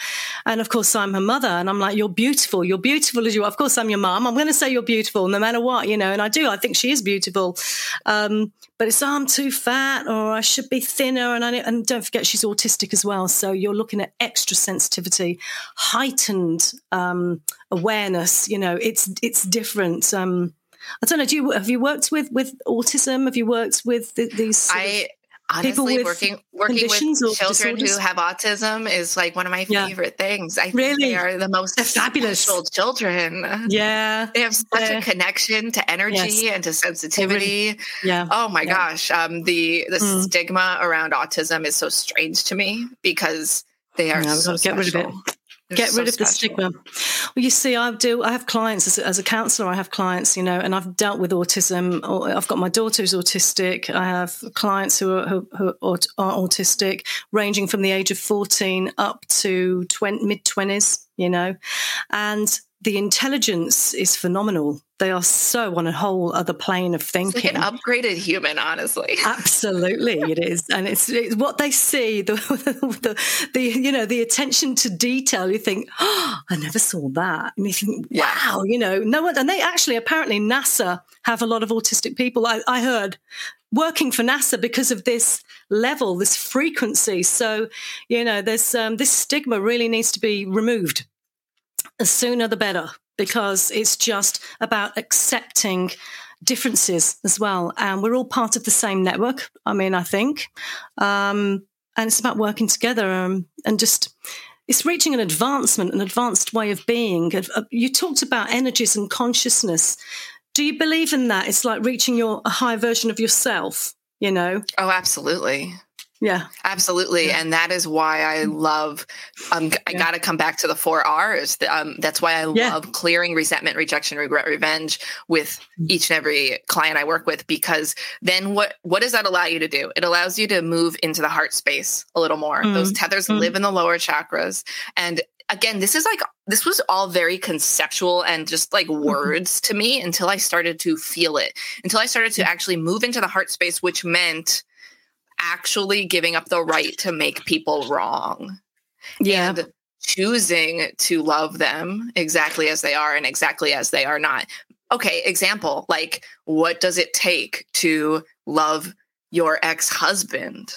And of course, I'm her mother. And I'm like, you're beautiful. You're beautiful as you are. Of course, I'm your mom. I'm going to say you're beautiful no matter what, you know, and I do. I think she is beautiful. Um, but it's, oh, I'm too fat or I should be thinner. And, I, and don't forget, she's autistic as well. So you're looking at extra sensitivity, heightened um, awareness. You know, it's it's different. Um, I don't know. Do you, have you worked with, with autism? Have you worked with the, these sort I- of- Honestly, with working working with children who have autism is like one of my favorite yeah. things. I think really? they are the most fabulous children. Yeah, they have such yeah. a connection to energy yes. and to sensitivity. Really, yeah. Oh my yeah. gosh, um, the the mm. stigma around autism is so strange to me because they are. Yeah, so get rid of it. They're get so rid of special. the stigma. Well, you see, I do. I have clients as, as a counsellor. I have clients, you know, and I've dealt with autism. I've got my daughter who's autistic. I have clients who are, who, who are autistic, ranging from the age of fourteen up to mid twenties, you know, and the intelligence is phenomenal. They are so on a whole other plane of thinking. It's like an upgraded human, honestly. Absolutely, it is, and it's, it's what they see. The, the the you know the attention to detail. You think, oh, I never saw that, and you think, wow, you know, no one. And they actually apparently NASA have a lot of autistic people. I, I heard working for NASA because of this level, this frequency. So, you know, there's um, this stigma really needs to be removed. The sooner the better, because it's just about accepting differences as well. And we're all part of the same network, I mean, I think. Um, and it's about working together um, and just it's reaching an advancement, an advanced way of being. You talked about energies and consciousness. Do you believe in that? It's like reaching your a higher version of yourself, you know? Oh, absolutely. Yeah, absolutely. Yeah. And that is why I love, um, I yeah. got to come back to the four R's. Um, that's why I yeah. love clearing resentment, rejection, regret, revenge with each and every client I work with, because then what, what does that allow you to do? It allows you to move into the heart space a little more. Mm. Those tethers mm. live in the lower chakras. And again, this is like, this was all very conceptual and just like words to me until I started to feel it, until I started to actually move into the heart space, which meant actually giving up the right to make people wrong yeah. and choosing to love them exactly as they are and exactly as they are not. Okay, example, like what does it take to love your ex-husband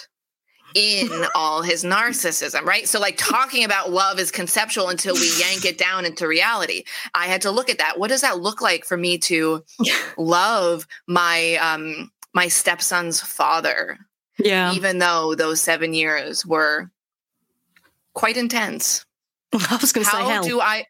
in all his narcissism, right? So like talking about love is conceptual until we yank it down into reality. I had to look at that. What does that look like for me to love my um, my stepson's father? Yeah. Even though those seven years were quite intense. I was going to say hell. How do I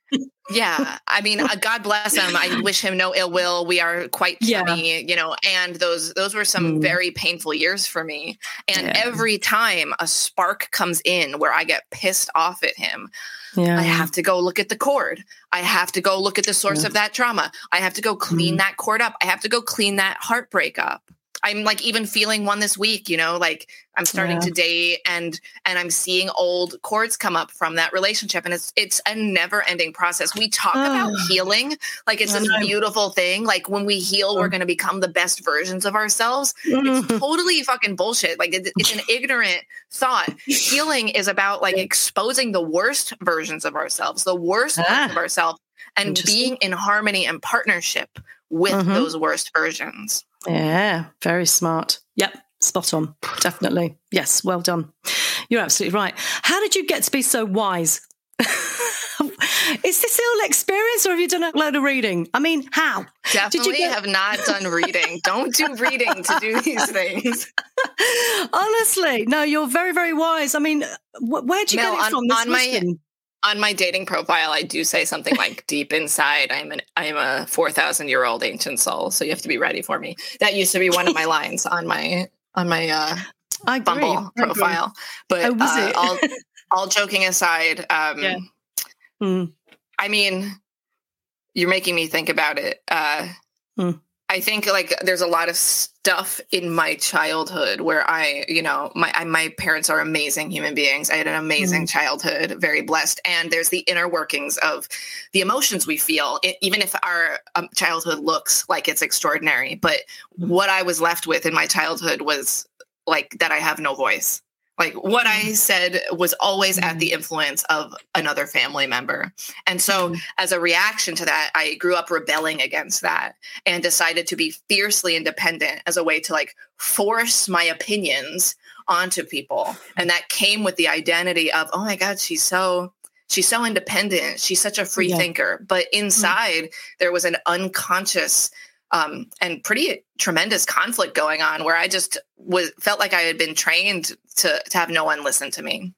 Yeah. I mean, God bless him. I wish him no ill will. We are quite funny, yeah. you know, and those, those were some mm. very painful years for me. And yeah. every time a spark comes in where I get pissed off at him, yeah. I have to go look at the cord. I have to go look at the source yeah. of that trauma. I have to go clean mm. that cord up. I have to go clean that heartbreak up. I'm like even feeling one this week, you know, like I'm starting yeah. to date and, and I'm seeing old cords come up from that relationship. And it's, it's a never ending process. We talk oh. about healing. Like it's this beautiful thing. Like when we heal, we're going to become the best versions of ourselves. It's totally fucking bullshit. Like it, it's an ignorant thought. Healing is about like exposing the worst versions of ourselves, the worst ah. parts of ourselves, and being in harmony and partnership with mm-hmm. those worst versions. Yeah, very smart. Yep, spot on. Definitely. Yes, well done. You're absolutely right. How did you get to be so wise? Is this all experience, or have you done a load of reading? I mean, how? Definitely did you get- have not done reading. Don't do reading to do these things. Honestly, no, you're very, very wise. I mean, wh- where'd you Mel, get it from? On, this on my on my dating profile, I do say something like, deep inside, I'm an I'm a four thousand year old ancient soul, so you have to be ready for me. That used to be one of my lines on my on my uh, I agree, Bumble I profile. But oh, was uh, it? all, all joking aside, um, yeah. mm. I mean, you're making me think about it. Uh, mm. I think like there's a lot of stuff in my childhood where I, you know, my I, my parents are amazing human beings. I had an amazing mm. childhood, very blessed. And there's the inner workings of the emotions we feel, it, even if our um, childhood looks like it's extraordinary. But what I was left with in my childhood was like that I have no voice. Like what I said was always at the influence of another family member. And so as a reaction to that, I grew up rebelling against that and decided to be fiercely independent as a way to like force my opinions onto people. And that came with the identity of, oh my God, she's so, she's so independent. She's such a free yeah. thinker. But inside mm-hmm. there was an unconscious Um, and pretty tremendous conflict going on where I just was felt like I had been trained to, to have no one listen to me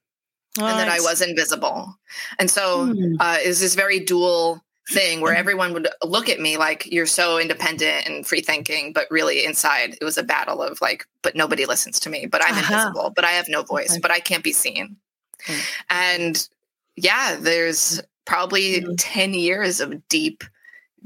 nice. and that I was invisible. And so mm. uh, it was this very dual thing where everyone would look at me like, you're so independent and free thinking, but really inside it was a battle of like, but nobody listens to me, but I'm uh-huh. invisible, but I have no voice, okay. but I can't be seen. Mm. And yeah, there's probably mm. ten years of deep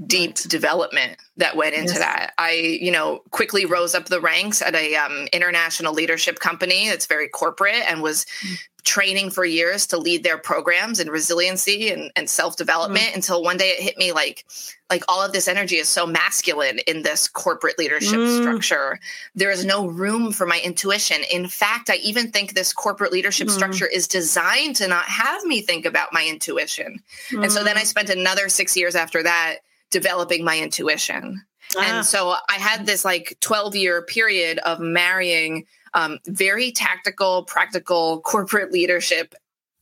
deep development that went into yes. that. I, you know, quickly rose up the ranks at a um, international leadership company that's very corporate and was mm-hmm. training for years to lead their programs in resiliency and, and self-development mm-hmm. until one day it hit me like, like all of this energy is so masculine in this corporate leadership mm. structure. There is no room for my intuition. In fact, I even think this corporate leadership mm. structure is designed to not have me think about my intuition. Mm. And so then I spent another six years after that developing my intuition. Ah. And so I had this like twelve year period of marrying um, very tactical, practical corporate leadership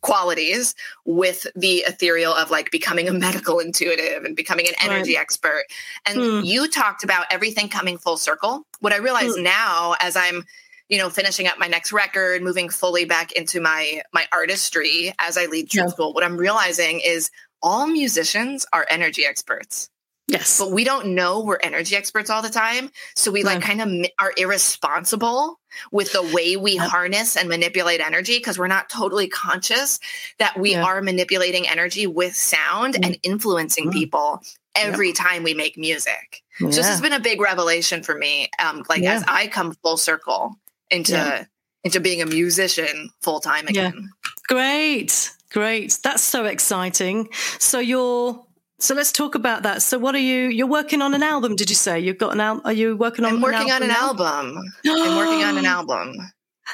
qualities with the ethereal of like becoming a medical intuitive and becoming an energy right. expert. And mm. you talked about everything coming full circle. What I realize mm. now as I'm, you know, finishing up my next record, moving fully back into my, my artistry as I lead Truth School, yeah. what I'm realizing is all musicians are energy experts. Yes. But we don't know we're energy experts all the time. So we like no. kind of are irresponsible with the way we yeah. harness and manipulate energy because we're not totally conscious that we yeah. are manipulating energy with sound mm. and influencing mm. people every yeah. time we make music. Yeah. So this has been a big revelation for me. Um, like yeah. as I come full circle into, yeah. into being a musician full time again. Yeah. Great. Great. That's so exciting. So you're, so let's talk about that. So what are you, you're working on an album, did you say? You've got an album, are you working on I'm working an on an album? I'm working on an album.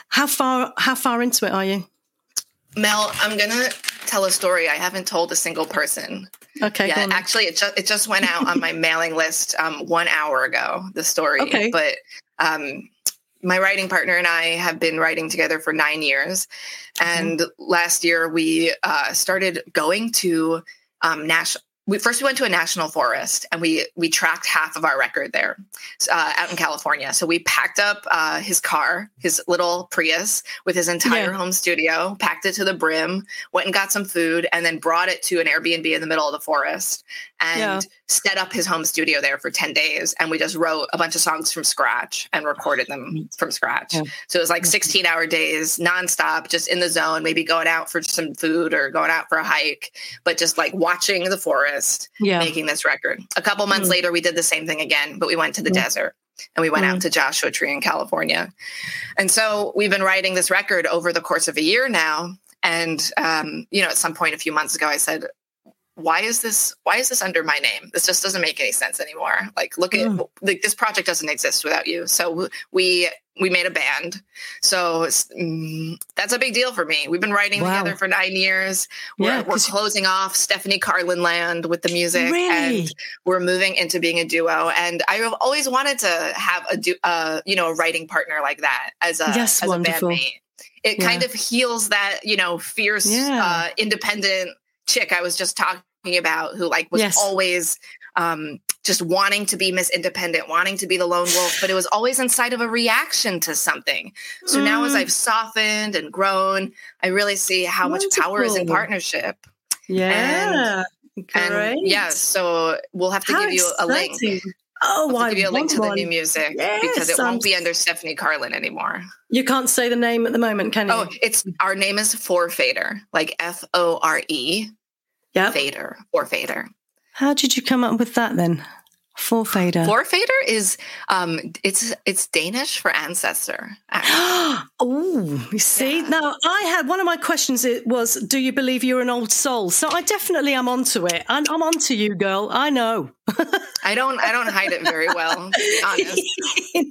How far, how far into it are you? Mel, I'm going to tell a story I haven't told a single person. Okay. Yeah, actually it just, it just went out on my mailing list um, one hour ago, the story, okay. but um my writing partner and I have been writing together for nine years. And mm-hmm. last year we uh, started going to um, Nash- we first we went to a national forest and we we tracked half of our record there uh, out in California. So we packed up uh, his car, his little Prius, with his entire yeah. home studio, packed it to the brim, went and got some food, and then brought it to an Airbnb in the middle of the forest and yeah. set up his home studio there for ten days. And we just wrote a bunch of songs from scratch and recorded them from scratch. Yeah. So it was like sixteen hour days, nonstop, just in the zone, maybe going out for some food or going out for a hike, but just like watching the forest. Yeah. Making this record. A couple months mm-hmm. later, we did the same thing again, but we went to the mm-hmm. desert and we went mm-hmm. out to Joshua Tree in California. And so we've been writing this record over the course of a year now. And, um, you know, at some point a few months ago, I said, why is this, why is this under my name? This just doesn't make any sense anymore. Like, look mm. at like, this project doesn't exist without you. So we, we made a band. So mm, that's a big deal for me. We've been writing wow. together for nine years. Yeah, we're, we're closing off Stephanie Carlin land with the music really? and we're moving into being a duo. And I have always wanted to have a, du- uh, you know, a writing partner like that as a, yes, as a bandmate. It yeah. kind of heals that, you know, fierce, yeah. uh, independent chick I was just talking about, who like was yes. always um just wanting to be Miss Independent, wanting to be the lone wolf, but it was always inside of a reaction to something. So mm. now as I've softened and grown, I really see how Wonderful. much power is in partnership. Yeah. And, and yeah, so we'll have to how give you a exciting. link. Oh, I'll well, give you a link to the one. new music yes, because it I'm... won't be under Stephanie Carlin anymore. You can't say the name at the moment, can you? Oh, it's our name is Forfader, like F O R E, yep. Fader, Forfader. How did you come up with that then? Forfader. Forfader is um, it's it's Danish for ancestor. Oh, you see yeah. now I had one of my questions. It was, do you believe you're an old soul? So I definitely am onto it. I'm, I'm onto you, girl. I know. I don't. I don't hide it very well, to be honest.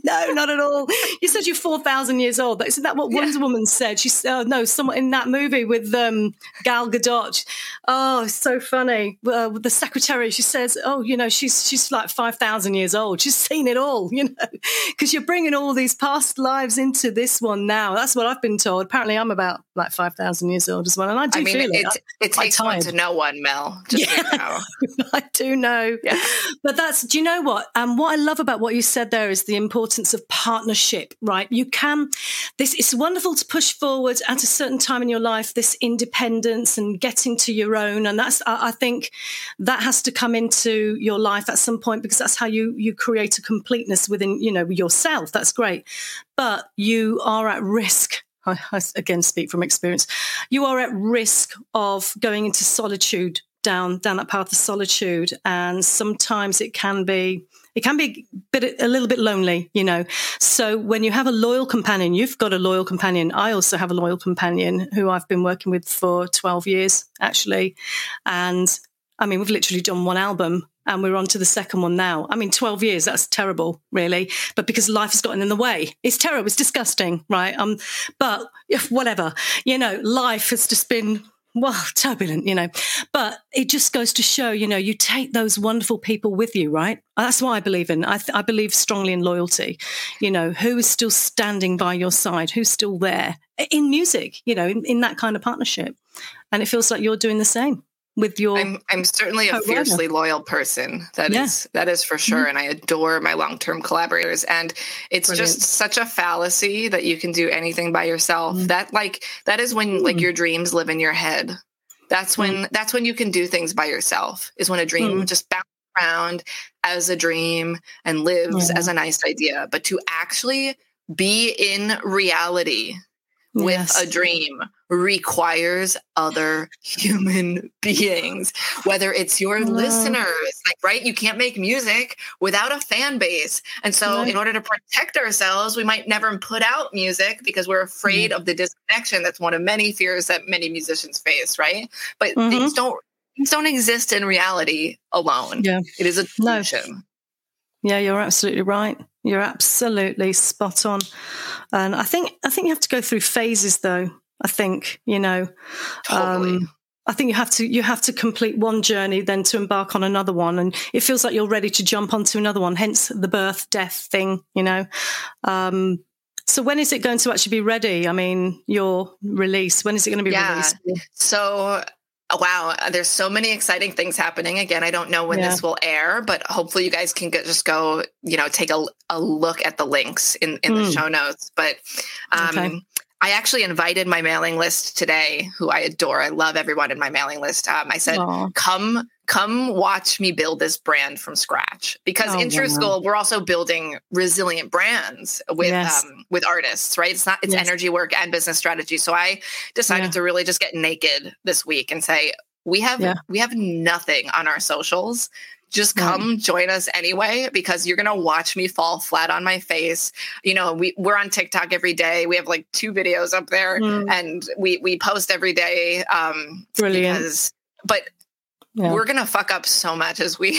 No, not at all. You said you're four thousand years old. Isn't that what Wonder yeah. Woman said? She said, oh, no, someone in that movie with um, Gal Gadot. Oh, it's so funny. Uh, the secretary. She says, oh, you know, she's she's like five thousand years old. She's seen it all, you know, because you're bringing all these past lives into this one now. That's what I've been told. Apparently, I'm about like five thousand years old as well, and I do I mean, feel it. It, it takes one to know one, Mel. Just yeah, you know. I do know. Yeah. But that's, do you know what? And um, what I love about what you said there is the importance of partnership, right? You can, this, it's wonderful to push forward at a certain time in your life, this independence and getting to your own. And that's, I, I think that has to come into your life at some point, because that's how you, you create a completeness within, you know, yourself. That's great. But you are at risk. I, I again speak from experience. You are at risk of going into solitude. Down, down that path of solitude, and sometimes it can be, it can be a, bit, a little bit lonely, you know. So when you have a loyal companion, you've got a loyal companion. I also have a loyal companion who I've been working with for twelve years, actually, and I mean, we've literally done one album, and we're on to the second one now. I mean, twelve years, that's terrible, really. But because life has gotten in the way, it's terrible, it's disgusting, right? Um, but if whatever, you know, life has just been. Well, turbulent, you know, but it just goes to show, you know, you take those wonderful people with you, right? That's what I believe in. I, th- I believe strongly in loyalty. You know, who is still standing by your side? Who's still there in music, you know, in, in that kind of partnership. And it feels like you're doing the same with your. I'm, I'm certainly a fiercely loyal person. That yeah. is, that is for sure. Mm-hmm. And I adore my long-term collaborators. And it's Brilliant. just such a fallacy that you can do anything by yourself. Mm-hmm. That like, that is when mm-hmm. like your dreams live in your head. That's when, mm-hmm. that's when you can do things by yourself, is when a dream mm-hmm. just bounces around as a dream and lives yeah. as a nice idea. But to actually be in reality with yes. a dream requires other human beings, whether it's your Hello. listeners, like, right? You can't make music without a fan base. And so Hello. in order to protect ourselves, we might never put out music because we're afraid mm-hmm. of the disconnection. That's one of many fears that many musicians face, right? But mm-hmm. things don't things don't exist in reality alone. Yeah. It is a delusion. No. Yeah, you're absolutely right. You're absolutely spot on. And I think I think you have to go through phases, though. I think, you know, totally. um, I think you have to you have to complete one journey, then to embark on another one. And it feels like you're ready to jump onto another one, hence the birth, death thing, you know. Um, so when is it going to actually be ready? I mean, your release, when is it going to be yeah. released? So wow, there's so many exciting things happening. Again, I don't know when yeah. this will air, but hopefully you guys can get, just go, you know, take a, a look at the links in, in mm. the show notes. But um, okay. I actually invited my mailing list today, who I adore. I love everyone in my mailing list. Um, I said, Aww. come Come watch me build this brand from scratch, because oh, in Truth wow. School, we're also building resilient brands with yes. um, with artists, right? It's not it's yes. energy work and business strategy. So I decided yeah. to really just get naked this week and say, we have yeah. we have nothing on our socials. Just come join us anyway, because you're going to watch me fall flat on my face. You know, we, we're on TikTok every day. We have like two videos up there mm. and we, we post every day. Um, Brilliant. Because, but Yeah. we're going to fuck up so much as we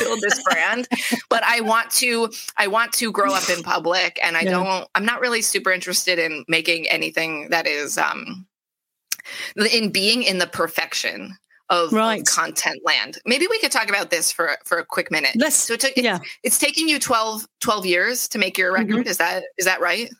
build this brand, but I want to, I want to grow up in public, and I yeah. don't, I'm not really super interested in making anything that is, um, in being in the perfection of, right. of content land. Maybe we could talk about this for, for a quick minute. Let's, so it took, it's, yeah. it's taking you twelve, twelve years to make your record. Mm-hmm. Is that, is that right?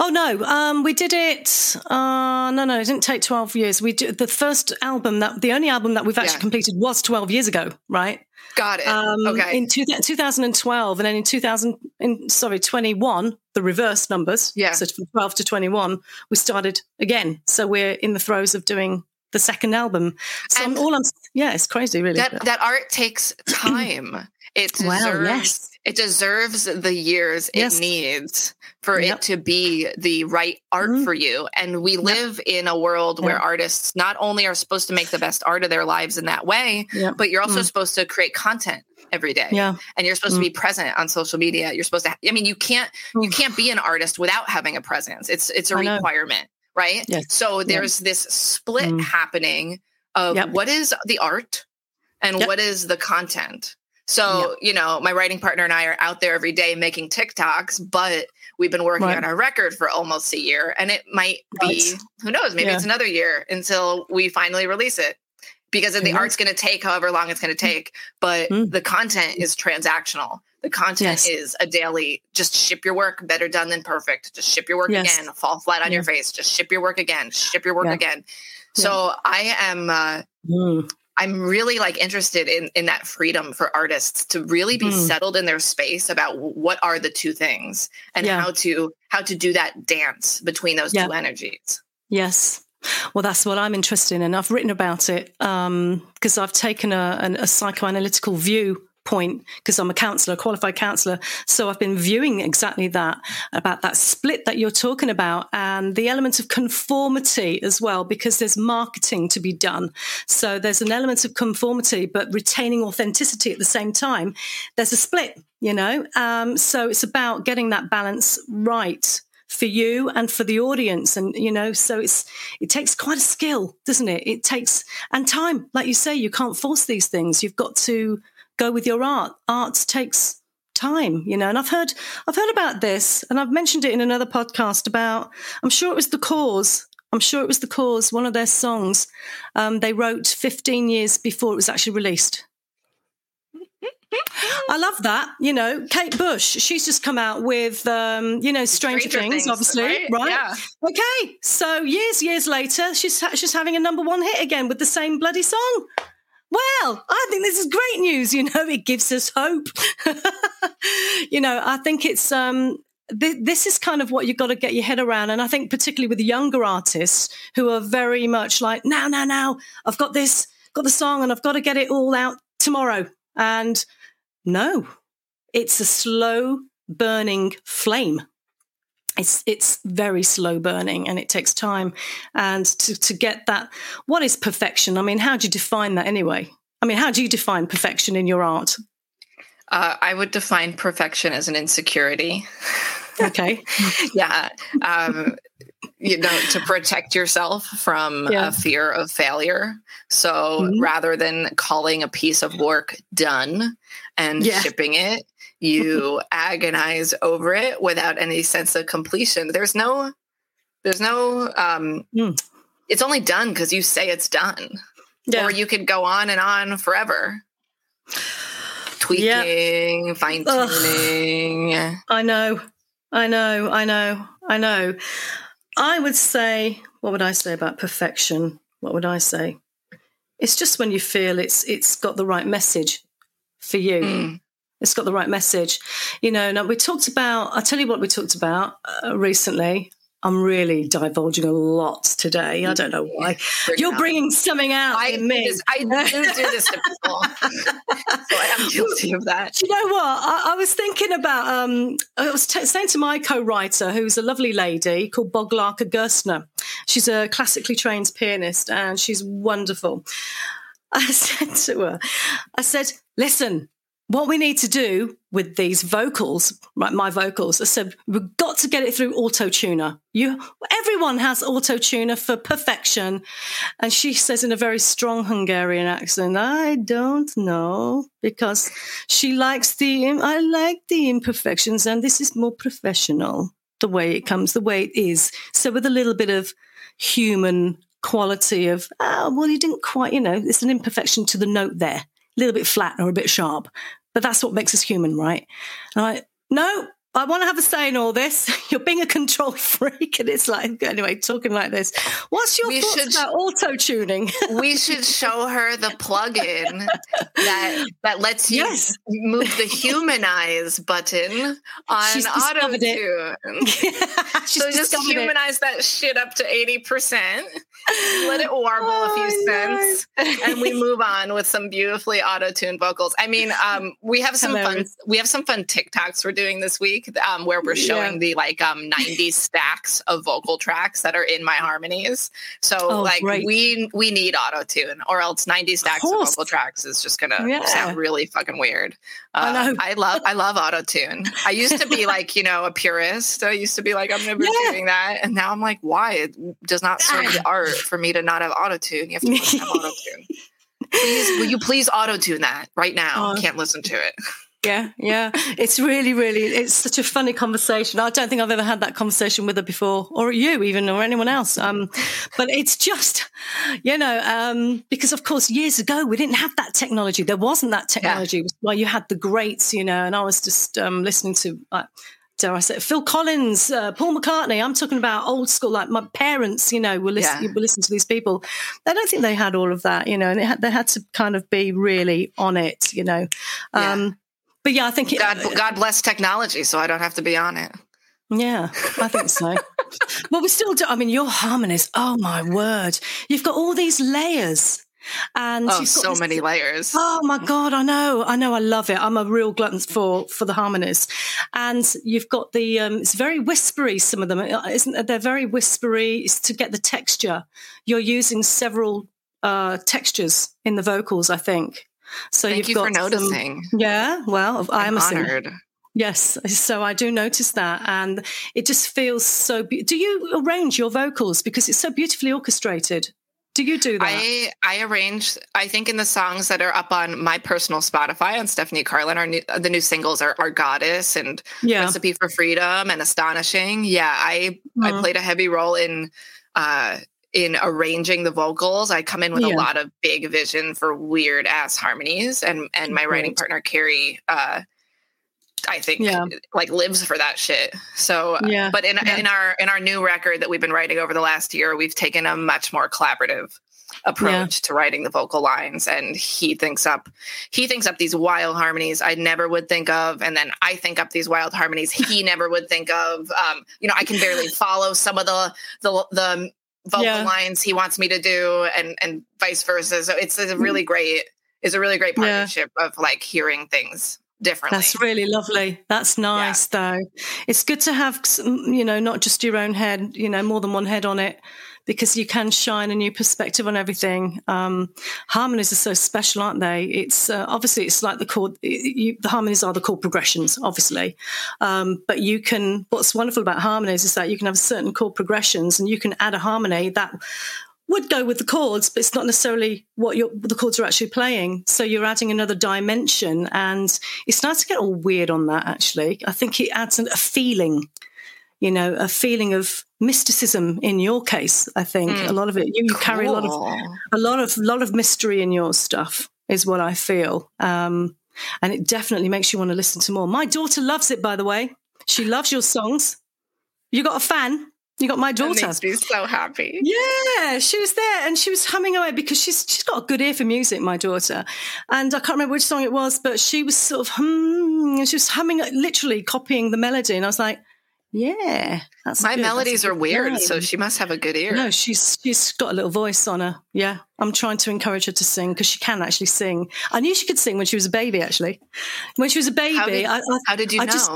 Oh, no, um, we did it. Uh, no, no, it didn't take twelve years. We did, the first album, that the only album that we've actually yeah. completed was twelve years ago, right? Got it. Um, okay. In two, two thousand twelve, and then in two thousand, in, sorry, twenty-one, the reverse numbers, yeah. so from twelve to twenty-one, we started again. So we're in the throes of doing the second album. So I'm, all I'm, yeah, it's crazy, really. That, that art takes time. It deserves wow, yes. It deserves the years yes. it needs for yep. it to be the right art mm. for you. And we live yep. in a world yep. where artists not only are supposed to make the best art of their lives in that way, yep. but you're also mm. supposed to create content every day. Yeah. And you're supposed mm. to be present on social media. You're supposed to, ha- I mean, you can't, you can't be an artist without having a presence. It's, it's a I requirement, know. Right? Yes. So there's yep. this split mm. happening of yep. what is the art and yep. what is the content. So, yeah. you know, my writing partner and I are out there every day making TikToks, but we've been working right. on our record for almost a year, and it might right. be, who knows, maybe yeah. it's another year until we finally release it, because mm-hmm. the art's going to take however long it's going to take, but mm-hmm. the content is transactional. The content yes. is a daily, just ship your work, better done than perfect. Just ship your work yes. again, fall flat on yeah. your face. Just ship your work again, ship your work yeah. again. Yeah. So I am, uh, mm. I'm really like interested in, in that freedom for artists to really be mm. settled in their space about what are the two things, and yeah. how to, how to do that dance between those yeah. two energies. Yes. Well, that's what I'm interested in. And I've written about it um, because I've taken a, an, a psychoanalytical view point, because I'm a counsellor, a qualified counsellor. So I've been viewing exactly that, about that split that you're talking about, and the element of conformity as well, because there's marketing to be done. So there's an element of conformity, but retaining authenticity at the same time. There's a split, you know. Um, so it's about getting that balance right for you and for the audience. And, you know, so it's, it takes quite a skill, doesn't it? It takes, and time, like you say, you can't force these things. You've got to go with your art. Arts takes time, you know, and I've heard, I've heard about this, and I've mentioned it in another podcast about, I'm sure it was The Cause. I'm sure it was The Cause. One of their songs um, they wrote fifteen years before it was actually released. I love that. You know, Kate Bush, she's just come out with, um, you know, Stranger, Stranger things, things, obviously, right? right? Yeah. Okay. So years, years later, she's, ha- she's having a number one hit again with the same bloody song. Well, I think this is great news. You know, it gives us hope. You know, I think it's um, th- this is kind of what you've got to get your head around. And I think particularly with the younger artists who are very much like, now, now, now, I've got this, got the song, and I've got to get it all out tomorrow. And no, it's a slow burning flame. It's it's very slow burning, and it takes time, and to, to get that. What is perfection? I mean, how do you define that anyway? I mean, how do you define perfection in your art? Uh, I would define perfection as an insecurity. Okay. yeah. Um, you know, to protect yourself from yeah. a fear of failure. So mm-hmm. rather than calling a piece of work done and yeah. shipping it, you agonize over it without any sense of completion. There's no, there's no, um, mm. it's only done because you say it's done. Yeah. Or you could go on and on forever. Tweaking, yep. fine tuning. I know, I know, I know, I know. I would say, what would I say about perfection? What would I say? It's just when you feel it's it's got the right message for you. Mm. It's got the right message. You know, now we talked about, I'll tell you what we talked about uh, recently. I'm really divulging a lot today. I don't know why. You're out. Bringing something out I in me. This, I do do this to people. So I'm guilty of that. Do you know what? I, I was thinking about, um, I was t- saying to my co-writer, who's a lovely lady called Boglarka Gerstner. She's a classically trained pianist and she's wonderful. I said to her, I said, listen, what we need to do with these vocals, right, my vocals, I said, we've got to get it through auto-tuner. You, everyone has auto-tuner for perfection. And she says in a very strong Hungarian accent, I don't know, because she likes the, I like the imperfections, and this is more professional, the way it comes, the way it is. So with a little bit of human quality of, oh, well, you didn't quite, you know, it's an imperfection to the note there. A little bit flat or a bit sharp, but that's what makes us human, right? And I, no, I want to have a say in all this. You're being a control freak, and it's like, anyway, talking like this. What's your we thoughts should, about auto-tuning? We should show her the plug-in that that lets you yes. move the humanize button on She's auto-tune. Yeah. So just humanize it. That shit up to eighty percent. Let it warble oh, a few cents, no. and we move on with some beautifully auto-tuned vocals. I mean, um, we have some Hilarious. fun. We have some fun TikToks we're doing this week, um, where we're showing yeah. the like um, ninety stacks of vocal tracks that are in my harmonies. So oh, like great. we we need auto-tune, or else ninety stacks of, of vocal tracks is just gonna yeah. sound really fucking weird. Uh, I, I love I love auto-tune. I used to be like, you know, a purist. I used to be like, I'm never yeah. doing that, and now I'm like, why? It does not serve the art. For me to not have auto-tune, you have to have auto-tune. Please, will you please auto-tune that right now? I oh. can't listen to it. Yeah, yeah. It's really, really, it's such a funny conversation. I don't think I've ever had that conversation with her before, or you even, or anyone else. Um, but it's just, you know, um, because of course, years ago, we didn't have that technology. There wasn't that technology. Yeah. Well, you had the greats, you know, and I was just um, listening to... Uh, dare I say, Phil Collins, uh, Paul McCartney. I'm talking about old school, like my parents, you know, were listening, yeah. were listening to these people. I don't think they had all of that, you know, and it had, they had to kind of be really on it, you know. Um, yeah. But yeah, I think... It, God, God bless technology, so I don't have to be on it. Yeah, I think so. Well, we still do. I mean, your harmonies, oh my word. You've got all these layers. And oh, so this, many layers. Oh my God, I know, I know, I love it. I'm a real glutton for for the harmonies. And you've got the um, it's very whispery. Some of them, isn't they're very whispery. It's to get the texture. You're using several uh, textures in the vocals, I think. So Thank you've you got for noticing. Some, yeah, well, I'm, I'm honored. Singer. Yes, so I do notice that, and it just feels so. Be- do you arrange your vocals because it's so beautifully orchestrated? Do you do that? I, I arrange, I think in the songs that are up on my personal Spotify on Stephanie Carlin, our new, the new singles are, are Goddess and yeah. Recipe for Freedom and Astonishing. Yeah, I mm. I played a heavy role in uh, in arranging the vocals. I come in with yeah. a lot of big vision for weird ass harmonies. And, and my writing right. partner, Carrie, uh, I think yeah. like lives for that shit. So, yeah. but in, yeah. in our, in our new record that we've been writing over the last year, we've taken a much more collaborative approach yeah. to writing the vocal lines. And he thinks up, he thinks up these wild harmonies I never would think of. And then I think up these wild harmonies he never would think of. Um, you know, I can barely follow some of the, the, the vocal yeah. lines he wants me to do and, and vice versa. So it's a really great, it's a really great partnership yeah. of like hearing things differently. That's really lovely. That's nice, yeah. though. It's good to have, you know, not just your own head, you know, more than one head on it, because you can shine a new perspective on everything. Um, harmonies are so special, aren't they? It's uh, obviously it's like the chord. You, the harmonies are the chord progressions, obviously. Um, but you can. What's wonderful about harmonies is that you can have certain chord progressions, and you can add a harmony that would go with the chords, but it's not necessarily what you're, the chords are actually playing. So you're adding another dimension, and it's nice to get all weird on that, actually. I think it adds an, a feeling, you know, a feeling of mysticism in your case, I think. Mm. A lot of it, you, you cool. carry a lot of, a lot of, lot of mystery in your stuff is what I feel. Um, and it definitely makes you want to listen to more. My daughter loves it, by the way. She loves your songs. You got a fan? You got my daughter. That makes me so happy. Yeah, she was there and she was humming away because she's she's got a good ear for music, my daughter. And I can't remember which song it was, but she was sort of hum, and she was humming, literally copying the melody. And I was like, yeah, that's my good. melodies that's are weird, time. So she must have a good ear. No, she's she's got a little voice on her. Yeah, I'm trying to encourage her to sing because she can actually sing. I knew she could sing when she was a baby. Actually, when she was a baby, how did, I, I, how did you I know? Just,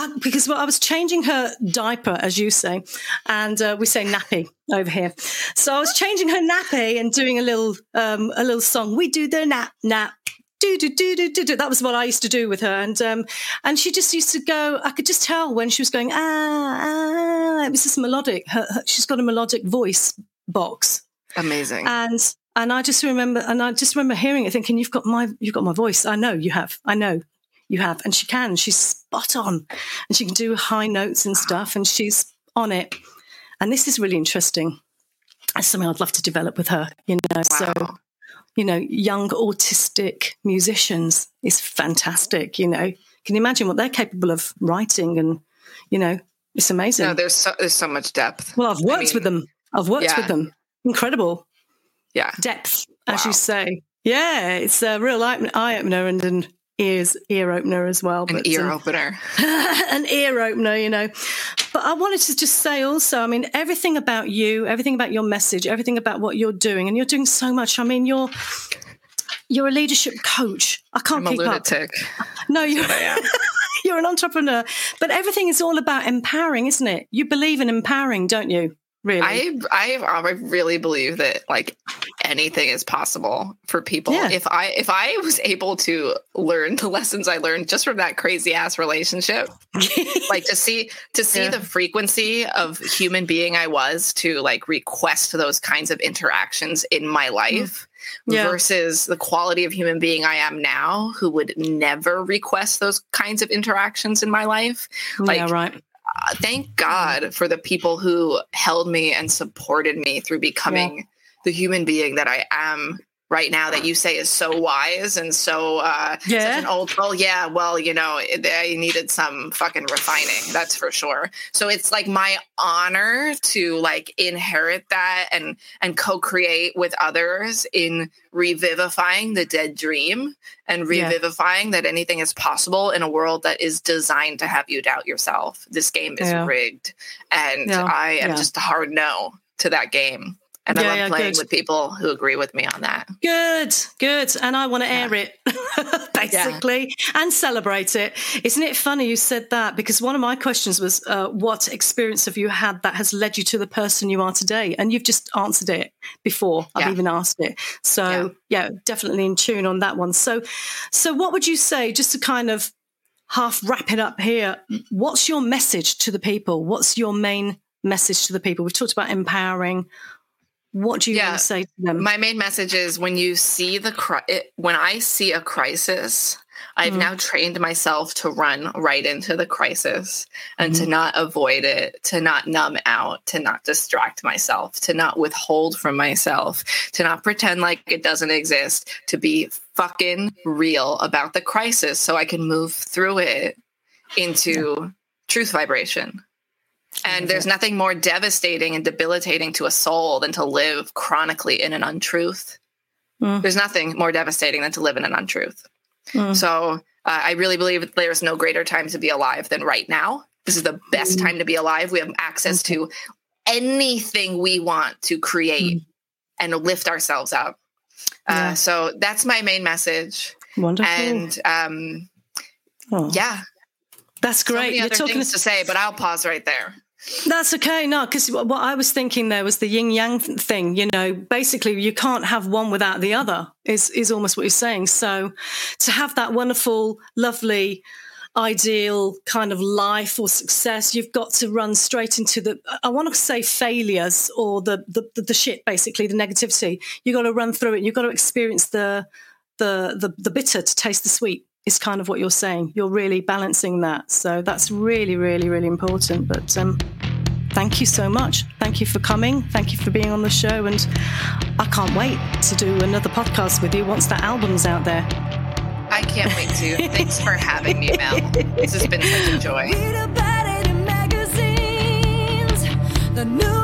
I, because well, I was changing her diaper, as you say, and uh, we say nappy over here. So I was changing her nappy and doing a little um, a little song. We do the nap nap. Do, do, do, do, do, do. That was what I used to do with her. And um, and she just used to go, I could just tell when she was going, ah, ah. It was just melodic. Her, her, she's got a melodic voice box. Amazing. And and I just remember and I just remember hearing it thinking, You've got my you've got my voice. I know you have. I know you have. And she can. She's spot on. And she can do high notes and stuff, and she's on it. And this is really interesting. That's something I'd love to develop with her, you know. Wow. So you know, young autistic musicians is fantastic. You know, can you imagine what they're capable of writing? And you know, it's amazing. No, there's so, there's so much depth. Well, I've worked I mean, with them. I've worked yeah. with them. Incredible. Yeah, depth, as wow. you say. Yeah, it's a real eye opener and an ears ear opener as well. An but, ear um, opener. An ear opener, you know. But I wanted to just say also, I mean, everything about you, everything about your message, everything about what you're doing, and you're doing so much. I mean, you're you're a leadership coach. I can't I'm keep up. I'm a lunatic. Up. No, you're, you're an entrepreneur. But everything is all about empowering, isn't it? You believe in empowering, don't you? Really? I I, I really believe that, like, anything is possible for people. Yeah. If I if I was able to learn the lessons I learned just from that crazy ass relationship, like to see to see yeah. the frequency of human being I was to like request those kinds of interactions in my life yeah. versus the quality of human being I am now, who would never request those kinds of interactions in my life. Like, yeah, right. Uh, thank God for the people who held me and supported me through becoming yeah. the human being that I am right now, that you say is so wise and so uh, yeah. such an old, well, yeah, well, you know, it, I needed some fucking refining. That's for sure. So it's like my honor to like inherit that and, and co-create with others in revivifying the dead dream and revivifying yeah. that anything is possible in a world that is designed to have you doubt yourself. This game is yeah. rigged, and yeah. I am yeah. just a hard no to that game. And yeah, I love yeah, playing good. with people who agree with me on that. Good, good. And I want to air yeah. it, basically, yeah. and celebrate it. Isn't it funny you said that? Because one of my questions was, uh, what experience have you had that has led you to the person you are today? And you've just answered it before yeah. I've even asked it. So, yeah. yeah, definitely in tune on that one. So, so what would you say, just to kind of half wrap it up here, what's your message to the people? What's your main message to the people? We've talked about empowering. What do you yeah. want to say to them? My main message is, when you see the cri- it, when I see a crisis, I've mm. now trained myself to run right into the crisis and mm. to not avoid it, to not numb out, to not distract myself, to not withhold from myself, to not pretend like it doesn't exist, to be fucking real about the crisis so I can move through it into yeah. truth vibration. And there's nothing more devastating and debilitating to a soul than to live chronically in an untruth. Mm. There's nothing more devastating than to live in an untruth. Mm. So uh, I really believe that there's no greater time to be alive than right now. This is the best mm. time to be alive. We have access okay. to anything we want to create mm. and lift ourselves up. Yeah. Uh, so that's my main message. Wonderful. And um, oh. yeah, that's great. So many other You're talking things to say, but I'll pause right there. That's okay. No, because what I was thinking there was the yin yang thing. You know, basically, you can't have one without the other. Is is almost what you're saying. So, to have that wonderful, lovely, ideal kind of life or success, you've got to run straight into the. I want to say failures or the the the, the shit. Basically, the negativity. You got to run through it. You've got to experience the the the, the bitter to taste the sweet. Is kind of what you're saying. You're really balancing that. So that's really, really, really important. But um, thank you so much. Thank you for coming. Thank you for being on the show. And I can't wait to do another podcast with you once that album's out there. I can't wait to. Thanks for having me, Mel. This has been such a joy. the new